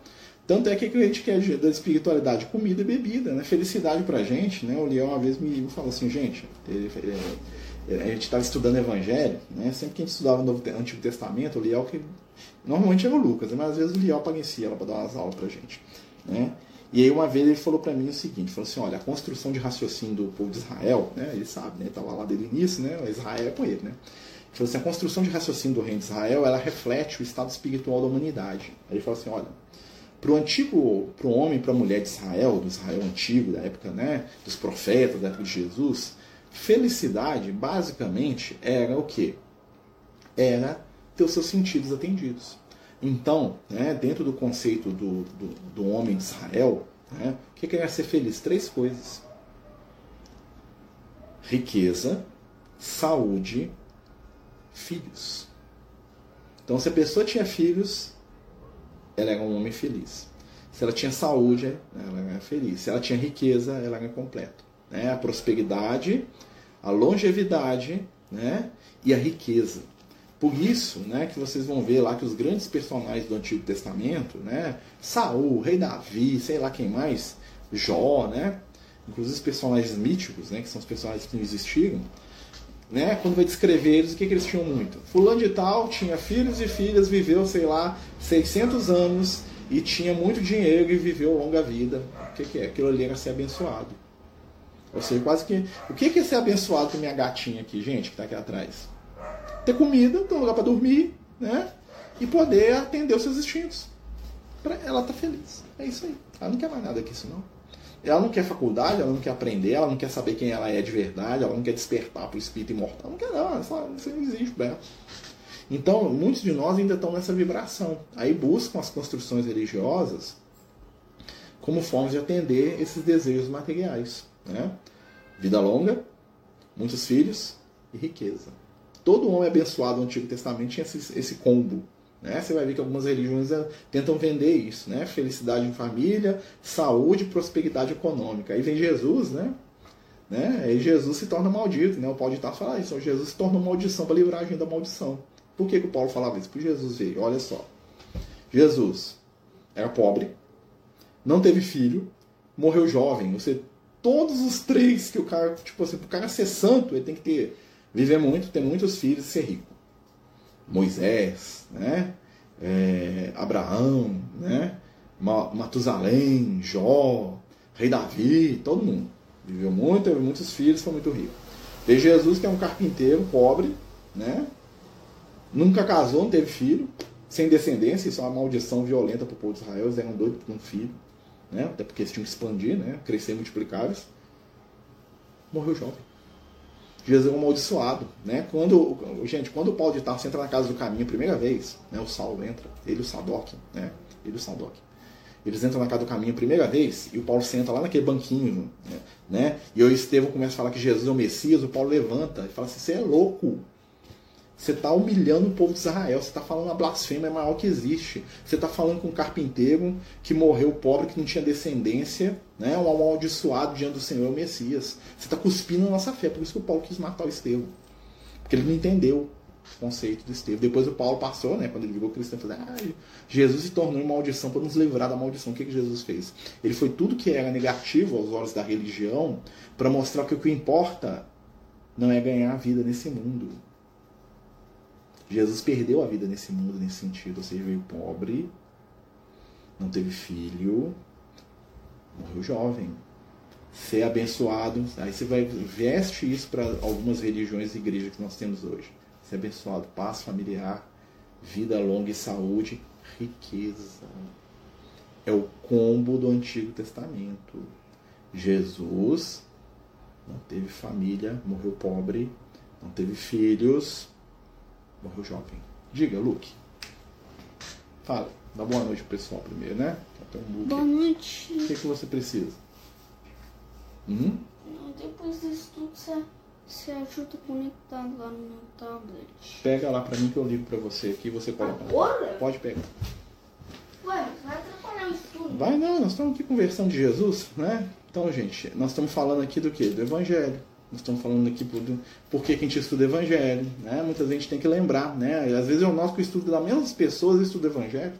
Tanto é que a gente quer da espiritualidade comida e bebida, né? Felicidade pra gente, né? O Leão uma vez me falou assim, gente, a gente estava estudando Evangelho, né? Sempre que a gente estudava o Antigo Testamento, o Leão que normalmente era o Lucas, mas às vezes o Leão aparecia ela para dar umas aulas pra gente, né? E aí uma vez ele falou para mim o seguinte, falou assim, olha, a construção de raciocínio do povo de Israel, né, ele sabe, né, ele estava lá desde o início, né, Israel é com ele, né, ele falou assim, a construção de raciocínio do reino de Israel, ela reflete o estado espiritual da humanidade. Aí ele falou assim, olha, para o homem e para a mulher de Israel, do Israel antigo, da época, né, dos profetas, da época de Jesus, felicidade, basicamente, era o quê? Era ter os seus sentidos atendidos. Então, né, dentro do conceito do homem de Israel, né, o que é ser feliz? 3 coisas. Riqueza, saúde, filhos. Então, se a pessoa tinha filhos, ela era um homem feliz. Se ela tinha saúde, ela era feliz. Se ela tinha riqueza, ela era completa. Né? A prosperidade, a longevidade, né, e a riqueza. Por isso, né, que vocês vão ver lá que os grandes personagens do Antigo Testamento, né, Saul, Rei Davi, sei lá quem mais, Jó, né, inclusive os personagens míticos, né, que são os personagens que não existiram, né, quando vai descrever eles, o que eles tinham muito? Fulano de tal tinha filhos e filhas, viveu, sei lá, 600 anos e tinha muito dinheiro e viveu longa vida. O que é? Aquilo ali era ser abençoado. Ou seja, quase que... O que é ser abençoado com minha gatinha aqui, gente, que está aqui atrás? Ter comida, ter um lugar para dormir, né? E poder atender os seus instintos. Ela tá feliz. É isso aí. Ela não quer mais nada que isso, não. Ela não quer faculdade, ela não quer aprender, ela não quer saber quem ela é de verdade, ela não quer despertar para o espírito imortal. Ela não quer, não. Isso não existe para ela. Então, muitos de nós ainda estão nessa vibração. Aí buscam as construções religiosas como formas de atender esses desejos materiais, né? Vida longa, muitos filhos e riqueza. Todo homem abençoado no Antigo Testamento tinha esse combo, né? Você vai ver que algumas religiões tentam vender isso, né? Felicidade em família, saúde, prosperidade econômica. Aí vem Jesus, né? Aí Jesus se torna maldito, né? O Paulo de Tarso fala isso, Jesus se torna maldição para livrar a gente da maldição. Por que o Paulo falava isso? Porque Jesus veio, olha só. Jesus era pobre, não teve filho, morreu jovem. Você, todos os 3 que o cara, tipo assim, pro cara ser santo, ele tem que viver muito, ter muitos filhos e ser rico. Moisés, né? Abraão, né? Matusalém, Jó, Rei Davi, todo mundo. Viveu muito, teve muitos filhos, foi muito rico. Tem Jesus, que é um carpinteiro pobre, né? Nunca casou, não teve filho, sem descendência, isso é uma maldição violenta para o povo de Israel, eles eram doidos por um filho, né? Até porque eles tinham que expandir, né? Crescer, multiplicar-se. Morreu jovem. Jesus é um amaldiçoado, né? Quando o Paulo de Tarso entra na casa do caminho a primeira vez, né? O Saulo entra, ele e o Sadoc, né? Eles entram na casa do caminho a primeira vez e o Paulo senta lá naquele banquinho, né? E o Estevão começa a falar que Jesus é o Messias, o Paulo levanta e fala assim, você é louco, você está humilhando o povo de Israel, você está falando a blasfêmia maior que existe, você está falando com um carpinteiro que morreu pobre, que não tinha descendência, né? Um amaldiçoado diante do Senhor, o Messias. Você está cuspindo a nossa fé, por isso que o Paulo quis matar o Estevão, porque ele não entendeu o conceito do Estevão. Depois o Paulo passou, né? Quando ele virou cristão, ele falou, Jesus se tornou uma maldição para nos livrar da maldição. O que Jesus fez? Ele foi tudo que era negativo aos olhos da religião para mostrar que o que importa não é ganhar a vida nesse mundo. Jesus perdeu a vida nesse mundo, nesse sentido. Ou seja, veio pobre, não teve filho, morreu jovem. Ser abençoado. Aí você vai veste isso para algumas religiões e igrejas que nós temos hoje. Ser abençoado, paz familiar, vida longa e saúde, riqueza. É o combo do Antigo Testamento. Jesus não teve família, morreu pobre, não teve filhos... Morreu jovem. Diga, Luke. Fala. Dá boa noite pro pessoal primeiro, né? Boa noite. O que, você precisa? Depois disso tudo, você ajuda conectado lá no meu tablet. Pega lá pra mim que eu ligo pra você aqui e você coloca. Agora? Pode pegar. Ué, vai atrapalhar isso tudo. Vai não, nós estamos aqui conversando de Jesus, né? Então, gente, nós estamos falando aqui do quê? Do Evangelho. Nós estamos falando aqui por que a gente estuda Evangelho, né? Muitas vezes a gente tem que lembrar, né? Às vezes eu noto que o estudo das mesmas pessoas eu estudo Evangelho,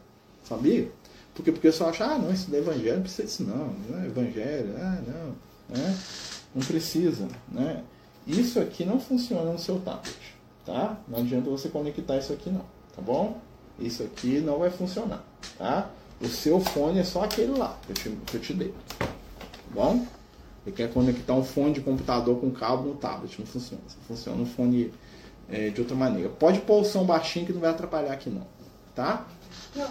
sabia? Porque o pessoal acha, ah, não, estudar Evangelho não precisa disso, não é Evangelho, ah, não, né? Não precisa, né? Isso aqui não funciona no seu tablet, tá? Não adianta você conectar isso aqui não, tá bom? Isso aqui não vai funcionar, tá? O seu fone é só aquele lá que eu te dei, tá bom? Você quer conectar um fone de computador com cabo no tablet, não funciona. Funciona um fone de outra maneira. Pode pôr o som baixinho que não vai atrapalhar aqui não, tá? Não. Eu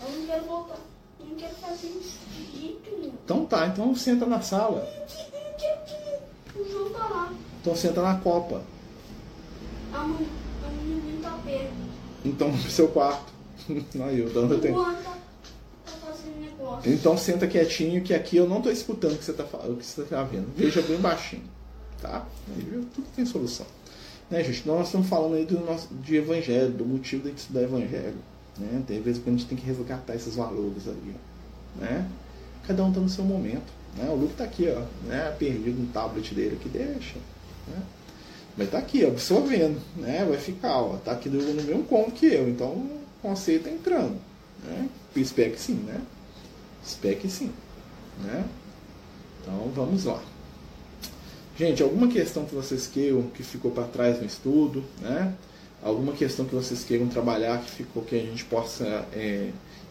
não quero voltar. Eu não quero fazer isso de jeito nenhum. Então tá, então senta na sala. Eu não quero que o João tá lá. Então senta na copa. A menina tá perto. Então pro seu quarto. Aí o Dando tem... Então senta quietinho, que aqui eu não estou escutando o que você está vendo. Veja bem baixinho, tá? Tudo tem solução, né, gente? Nós estamos falando aí de Evangelho, do motivo de a gente estudar Evangelho, né? Tem vezes que a gente tem que resgatar esses valores ali, ó, né? Cada um está no seu momento, né? O Luke está aqui, ó, né? Perdido no tablet dele, que deixa, né? Mas está aqui, ó, absorvendo, né? Vai ficar, ó, está aqui no mesmo cômodo que eu, então o conceito está entrando, né? Espero que sim, né? Espero que sim, né? Então vamos lá, gente. Alguma questão que vocês queiram que ficou para trás no estudo, né? Alguma questão que vocês queiram trabalhar que ficou, que a gente possa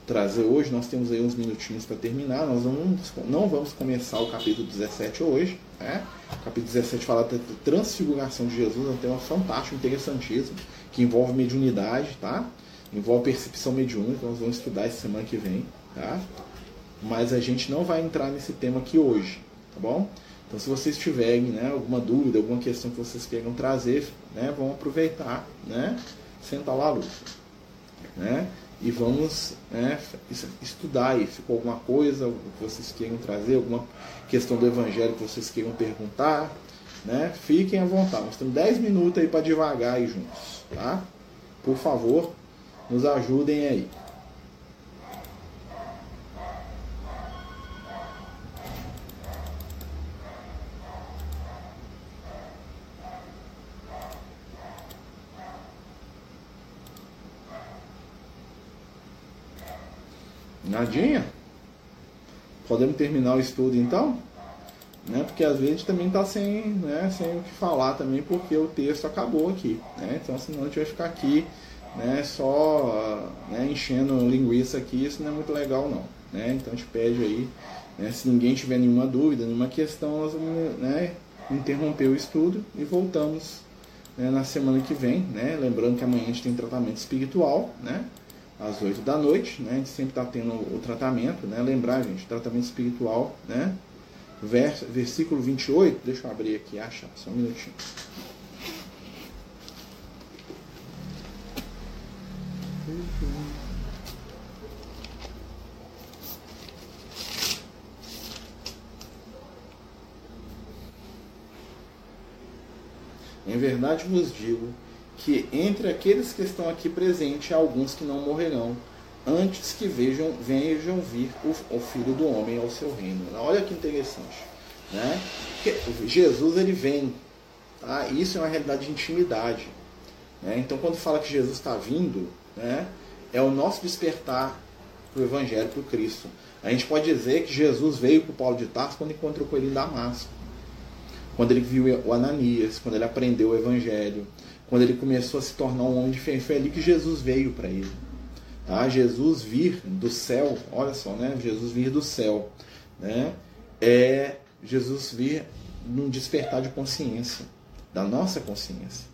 trazer hoje? Nós temos aí uns minutinhos para terminar. Nós não vamos começar o capítulo 17 hoje, né? O capítulo 17 fala da transfiguração de Jesus. É um tema fantástico, interessantíssimo, que envolve mediunidade, tá? Envolve percepção mediúnica. Nós vamos estudar essa semana que vem, tá? Mas a gente não vai entrar nesse tema aqui hoje, tá bom? Então, se vocês tiverem, né, alguma dúvida, alguma questão que vocês queiram trazer, né, vão aproveitar, né, sentar lá, Lu, né, e vamos, né, estudar aí. Ficou alguma coisa que vocês queiram trazer, alguma questão do Evangelho que vocês queiram perguntar, né? Fiquem à vontade. Nós temos 10 minutos aí para divagar aí juntos, tá? Por favor, nos ajudem aí. Nadinha? Podemos terminar o estudo então? Né? Porque às vezes também está sem, né, sem o que falar também, porque o texto acabou aqui, né? Então senão a gente vai ficar aqui, né, só, né, enchendo linguiça aqui, isso não é muito legal não, né? Então a gente pede aí, né, se ninguém tiver nenhuma dúvida, nenhuma questão, nós vamos, né, interromper o estudo e voltamos, né, na semana que vem, né? Lembrando que amanhã a gente tem tratamento espiritual, né? Às 8 da noite, né? A gente sempre está tendo o tratamento, né? Lembrar, gente, tratamento espiritual, né? Versículo 28, deixa eu abrir aqui, achar, só um minutinho. Em verdade vos digo que entre aqueles que estão aqui presentes há alguns que não morrerão antes que vejam vir o Filho do Homem ao seu reino. Olha que interessante, né? Porque Jesus, ele vem, tá? Isso é uma realidade de intimidade, né? Então quando fala que Jesus está vindo, né, é o nosso despertar para o Evangelho, para o Cristo. A gente pode dizer que Jesus veio para o Paulo de Tarso quando encontrou com ele em Damasco, quando ele viu o Ananias, quando ele aprendeu o Evangelho, quando ele começou a se tornar um homem de fé. Foi ali que Jesus veio para ele, tá? Jesus vir do céu, olha só, né? Jesus vir do céu, né? É Jesus vir num despertar de consciência, da nossa consciência.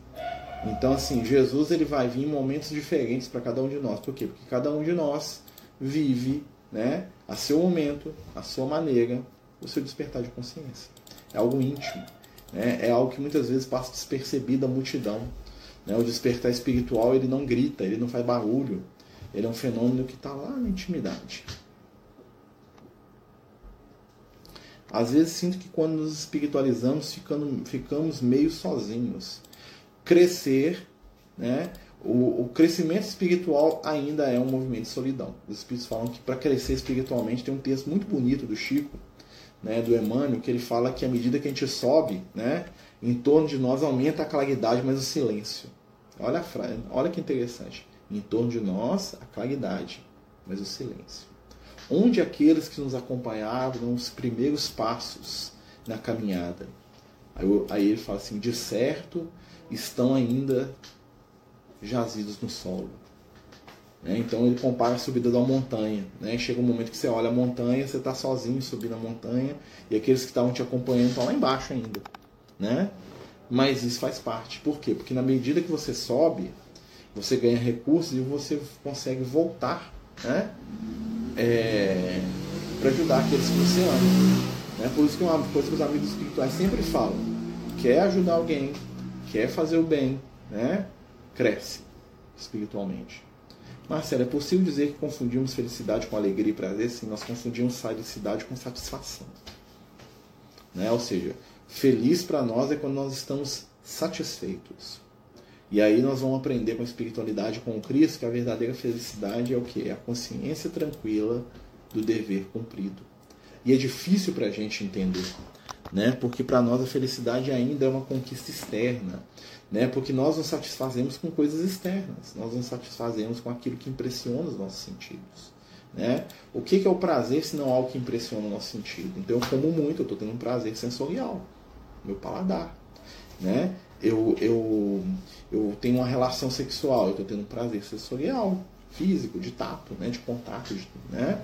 Então, assim, Jesus, ele vai vir em momentos diferentes para cada um de nós. Por quê? Porque cada um de nós vive, né, a seu momento, a sua maneira, o seu despertar de consciência. É algo íntimo, né? É algo que muitas vezes passa despercebido à multidão. O despertar espiritual, ele não grita, ele não faz barulho, ele é um fenômeno que está lá na intimidade. Às vezes sinto que quando nos espiritualizamos, ficamos meio sozinhos. Crescer, né? O crescimento espiritual ainda é um movimento de solidão. Os espíritos falam que para crescer espiritualmente, tem um texto muito bonito do Chico, né, do Emmanuel, que ele fala que à medida que a gente sobe, né, em torno de nós aumenta a claridade, mas o silêncio. Olha a frase, olha que interessante. Em torno de nós, a claridade, mas o silêncio. Onde aqueles que nos acompanharam nos primeiros passos na caminhada? Aí ele fala assim, de certo, estão ainda jazidos no solo. Né? Então ele compara a subida da montanha. Né? Chega um momento que você olha a montanha, você está sozinho subindo a montanha, e aqueles que estavam te acompanhando estão lá embaixo ainda. Né? Mas isso faz parte. Por quê? Porque na medida que você sobe, você ganha recursos e você consegue voltar, né? Para ajudar aqueles que você ama. Né? Por isso que uma coisa que os amigos espirituais sempre falam, quer ajudar alguém, quer fazer o bem, né? Cresce espiritualmente. Marcelo, é possível dizer que confundimos felicidade com alegria e prazer? Sim, nós confundimos felicidade com satisfação. Né? Ou seja, feliz para nós é quando nós estamos satisfeitos. E aí nós vamos aprender com a espiritualidade, com o Cristo, que a verdadeira felicidade é o quê? É a consciência tranquila do dever cumprido. E é difícil para a gente entender, né? Porque para nós a felicidade ainda é uma conquista externa, né? Porque nós nos satisfazemos com coisas externas, nós nos satisfazemos com aquilo que impressiona os nossos sentidos. Né? O que é o prazer se não algo que impressiona o nosso sentido? Então eu como muito, eu estou tendo um prazer sensorial, meu paladar, né? Eu tenho uma relação sexual, eu estou tendo um prazer sensorial, físico, de tato, né? De contato, né?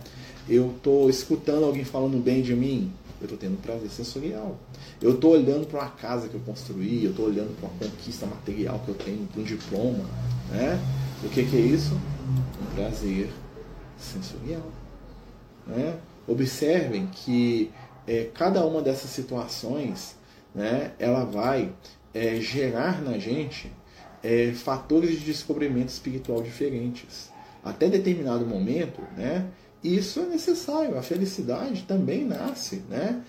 Eu estou escutando alguém falando bem de mim, eu estou tendo um prazer sensorial. Eu estou olhando para uma casa que eu construí, eu estou olhando para uma conquista material que eu tenho, para um diploma, né? O que é isso? Um prazer sensorial, né? Observem que cada uma dessas situações, né, ela vai gerar na gente fatores de descobrimento espiritual diferentes. Até determinado momento, né, isso é necessário. A felicidade também nasce, né,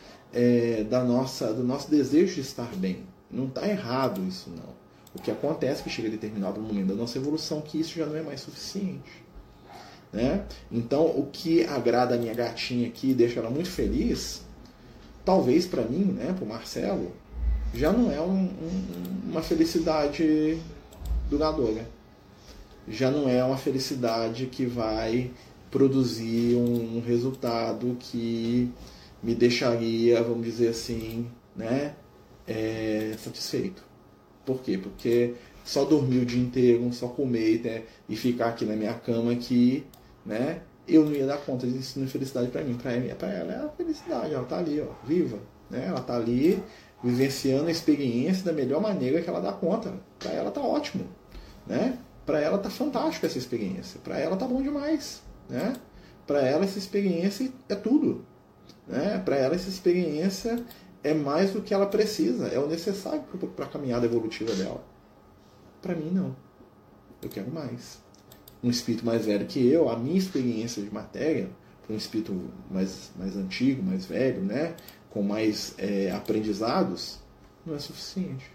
do nosso desejo de estar bem. Não está errado isso, não. O que acontece é que chega a determinado momento da nossa evolução que isso já não é mais suficiente. Né? Então, o que agrada a minha gatinha aqui e deixa ela muito feliz, talvez para mim, né, para o Marcelo, já não é uma felicidade duradoura. Já não é uma felicidade que vai produzir um resultado que me deixaria, vamos dizer assim, né, satisfeito. Por quê? Porque só dormir o dia inteiro, só comer, né, e ficar aqui na minha cama aqui, né? Eu não ia dar conta disso, não é felicidade para mim. Para ela é a felicidade, ela tá ali, ó, viva, né? Ela tá ali vivenciando a experiência da melhor maneira que ela dá conta. Para ela tá ótimo, né? Para ela tá fantástica essa experiência, para ela tá bom demais, né? Para ela essa experiência é tudo, né? Para ela essa experiência é mais do que ela precisa, é o necessário para a caminhada evolutiva dela. Para mim não, eu quero mais. Um espírito mais velho que eu, a minha experiência de matéria, para um espírito mais antigo, mais velho, né, com mais aprendizados, não é suficiente.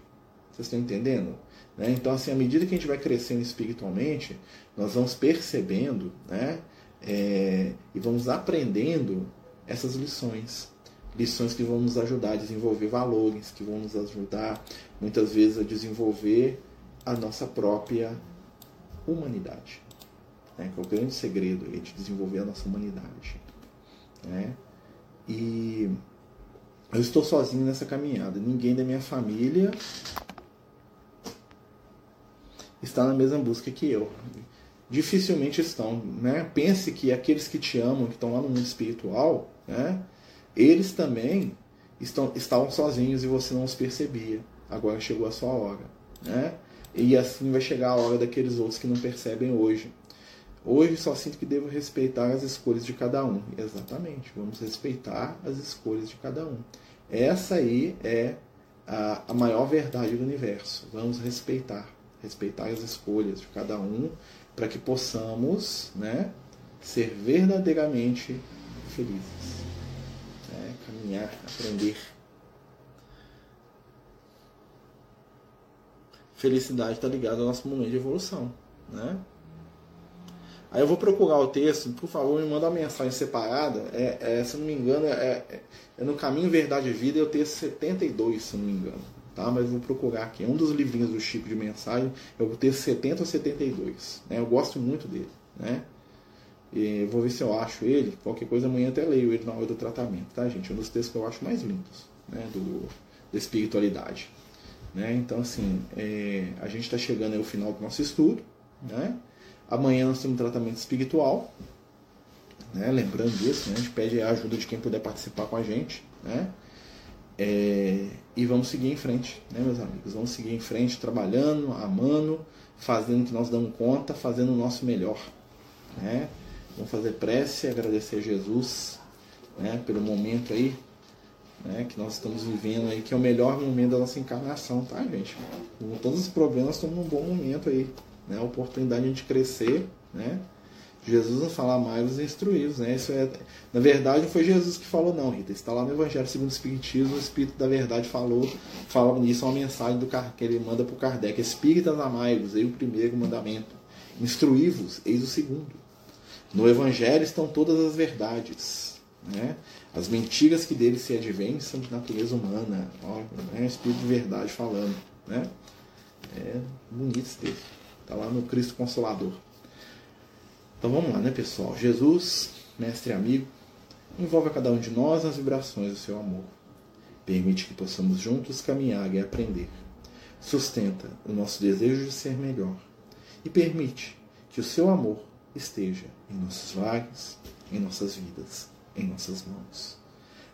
Vocês estão entendendo? Né? Então, assim, à medida que a gente vai crescendo espiritualmente, nós vamos percebendo, né, e vamos aprendendo essas lições. Lições que vão nos ajudar a desenvolver valores, que vão nos ajudar, muitas vezes, a desenvolver a nossa própria humanidade. Né? Que é o grande segredo, é de desenvolver a nossa humanidade. Né? E eu estou sozinho nessa caminhada. Ninguém da minha família está na mesma busca que eu. Dificilmente estão. Né? Pense que aqueles que te amam, que estão lá no mundo espiritual, né, eles também estavam sozinhos e você não os percebia. Agora chegou a sua hora. Né? E assim vai chegar a hora daqueles outros que não percebem hoje. Hoje só sinto que devo respeitar as escolhas de cada um. Exatamente, vamos respeitar as escolhas de cada um. Essa aí é a maior verdade do universo. Vamos respeitar as escolhas de cada um para que possamos, né, ser verdadeiramente felizes. Né? Caminhar, aprender. Felicidade está ligada ao nosso momento de evolução, né? Aí eu vou procurar o texto, por favor, me manda uma mensagem separada. Se não me engano, é no Caminho, Verdade e Vida, é o texto 72, se não me engano. Tá? Mas vou procurar aqui. Um dos livrinhos do Chico de mensagem é o texto 70 ou 72. Né? Eu gosto muito dele. Né? E vou ver se eu acho ele. Qualquer coisa, amanhã até leio ele na hora do tratamento. Tá, gente? É um dos textos que eu acho mais lindos, né? Da espiritualidade. Né? Então, assim, a gente está chegando ao final do nosso estudo. Né? Amanhã nós temos um tratamento espiritual, né? Lembrando disso, né? A gente pede a ajuda de quem puder participar com a gente, né? E vamos seguir em frente, né, meus amigos? Vamos seguir em frente, trabalhando, amando, fazendo o que nós damos conta, fazendo o nosso melhor, né? Vamos fazer prece, agradecer a Jesus, né, pelo momento aí, né, que nós estamos vivendo aí, que é o melhor momento da nossa encarnação, tá, gente? Com todos os problemas, estamos num bom momento aí. Né, a oportunidade de crescer, né? Jesus não fala mais os instruídos, né? Isso na verdade não foi Jesus que falou, não, Rita. Isso está lá no Evangelho segundo o Espiritismo. O Espírito da Verdade fala nisso, é uma mensagem que ele manda para o Kardec. Espíritas, amai-vos, eis o primeiro mandamento. Instruí-vos, eis o segundo. No Evangelho estão todas as verdades, né? As mentiras que dele se advêm são de natureza humana. Ó, né? Espírito de Verdade falando, né? É bonito esse texto. Está lá no Cristo Consolador. Então vamos lá, né, pessoal? Jesus, mestre e amigo, envolve a cada um de nós nas vibrações do seu amor. Permite que possamos juntos caminhar e aprender. Sustenta o nosso desejo de ser melhor. E permite que o seu amor esteja em nossos lares, em nossas vidas, em nossas mãos.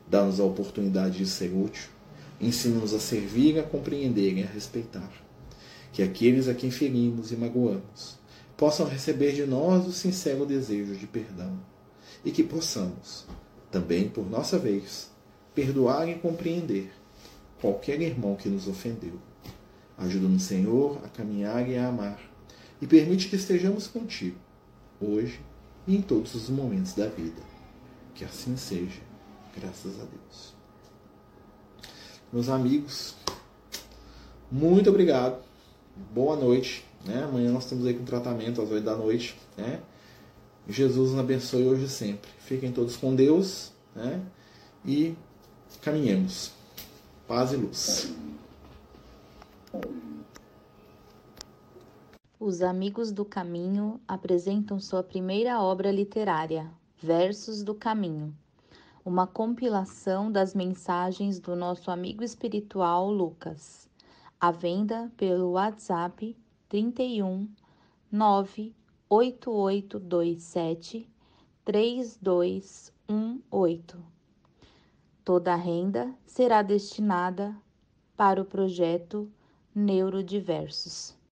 Dá-nos a oportunidade de ser útil. Ensina-nos a servir, a compreender e a respeitar. Que aqueles a quem ferimos e magoamos possam receber de nós o sincero desejo de perdão e que possamos, também por nossa vez, perdoar e compreender qualquer irmão que nos ofendeu. Ajuda-nos, Senhor, a caminhar e a amar e permite que estejamos contigo, hoje e em todos os momentos da vida. Que assim seja, graças a Deus. Meus amigos, muito obrigado. Boa noite, né? Amanhã nós estamos aí com tratamento às 8 da noite, né? Jesus nos abençoe hoje e sempre. Fiquem todos com Deus, né? E caminhemos. Paz e luz. Os Amigos do Caminho apresentam sua primeira obra literária, Versos do Caminho, uma compilação das mensagens do nosso amigo espiritual Lucas. À venda pelo WhatsApp 31 98827 3218. Toda a renda será destinada para o projeto Neurodiversos.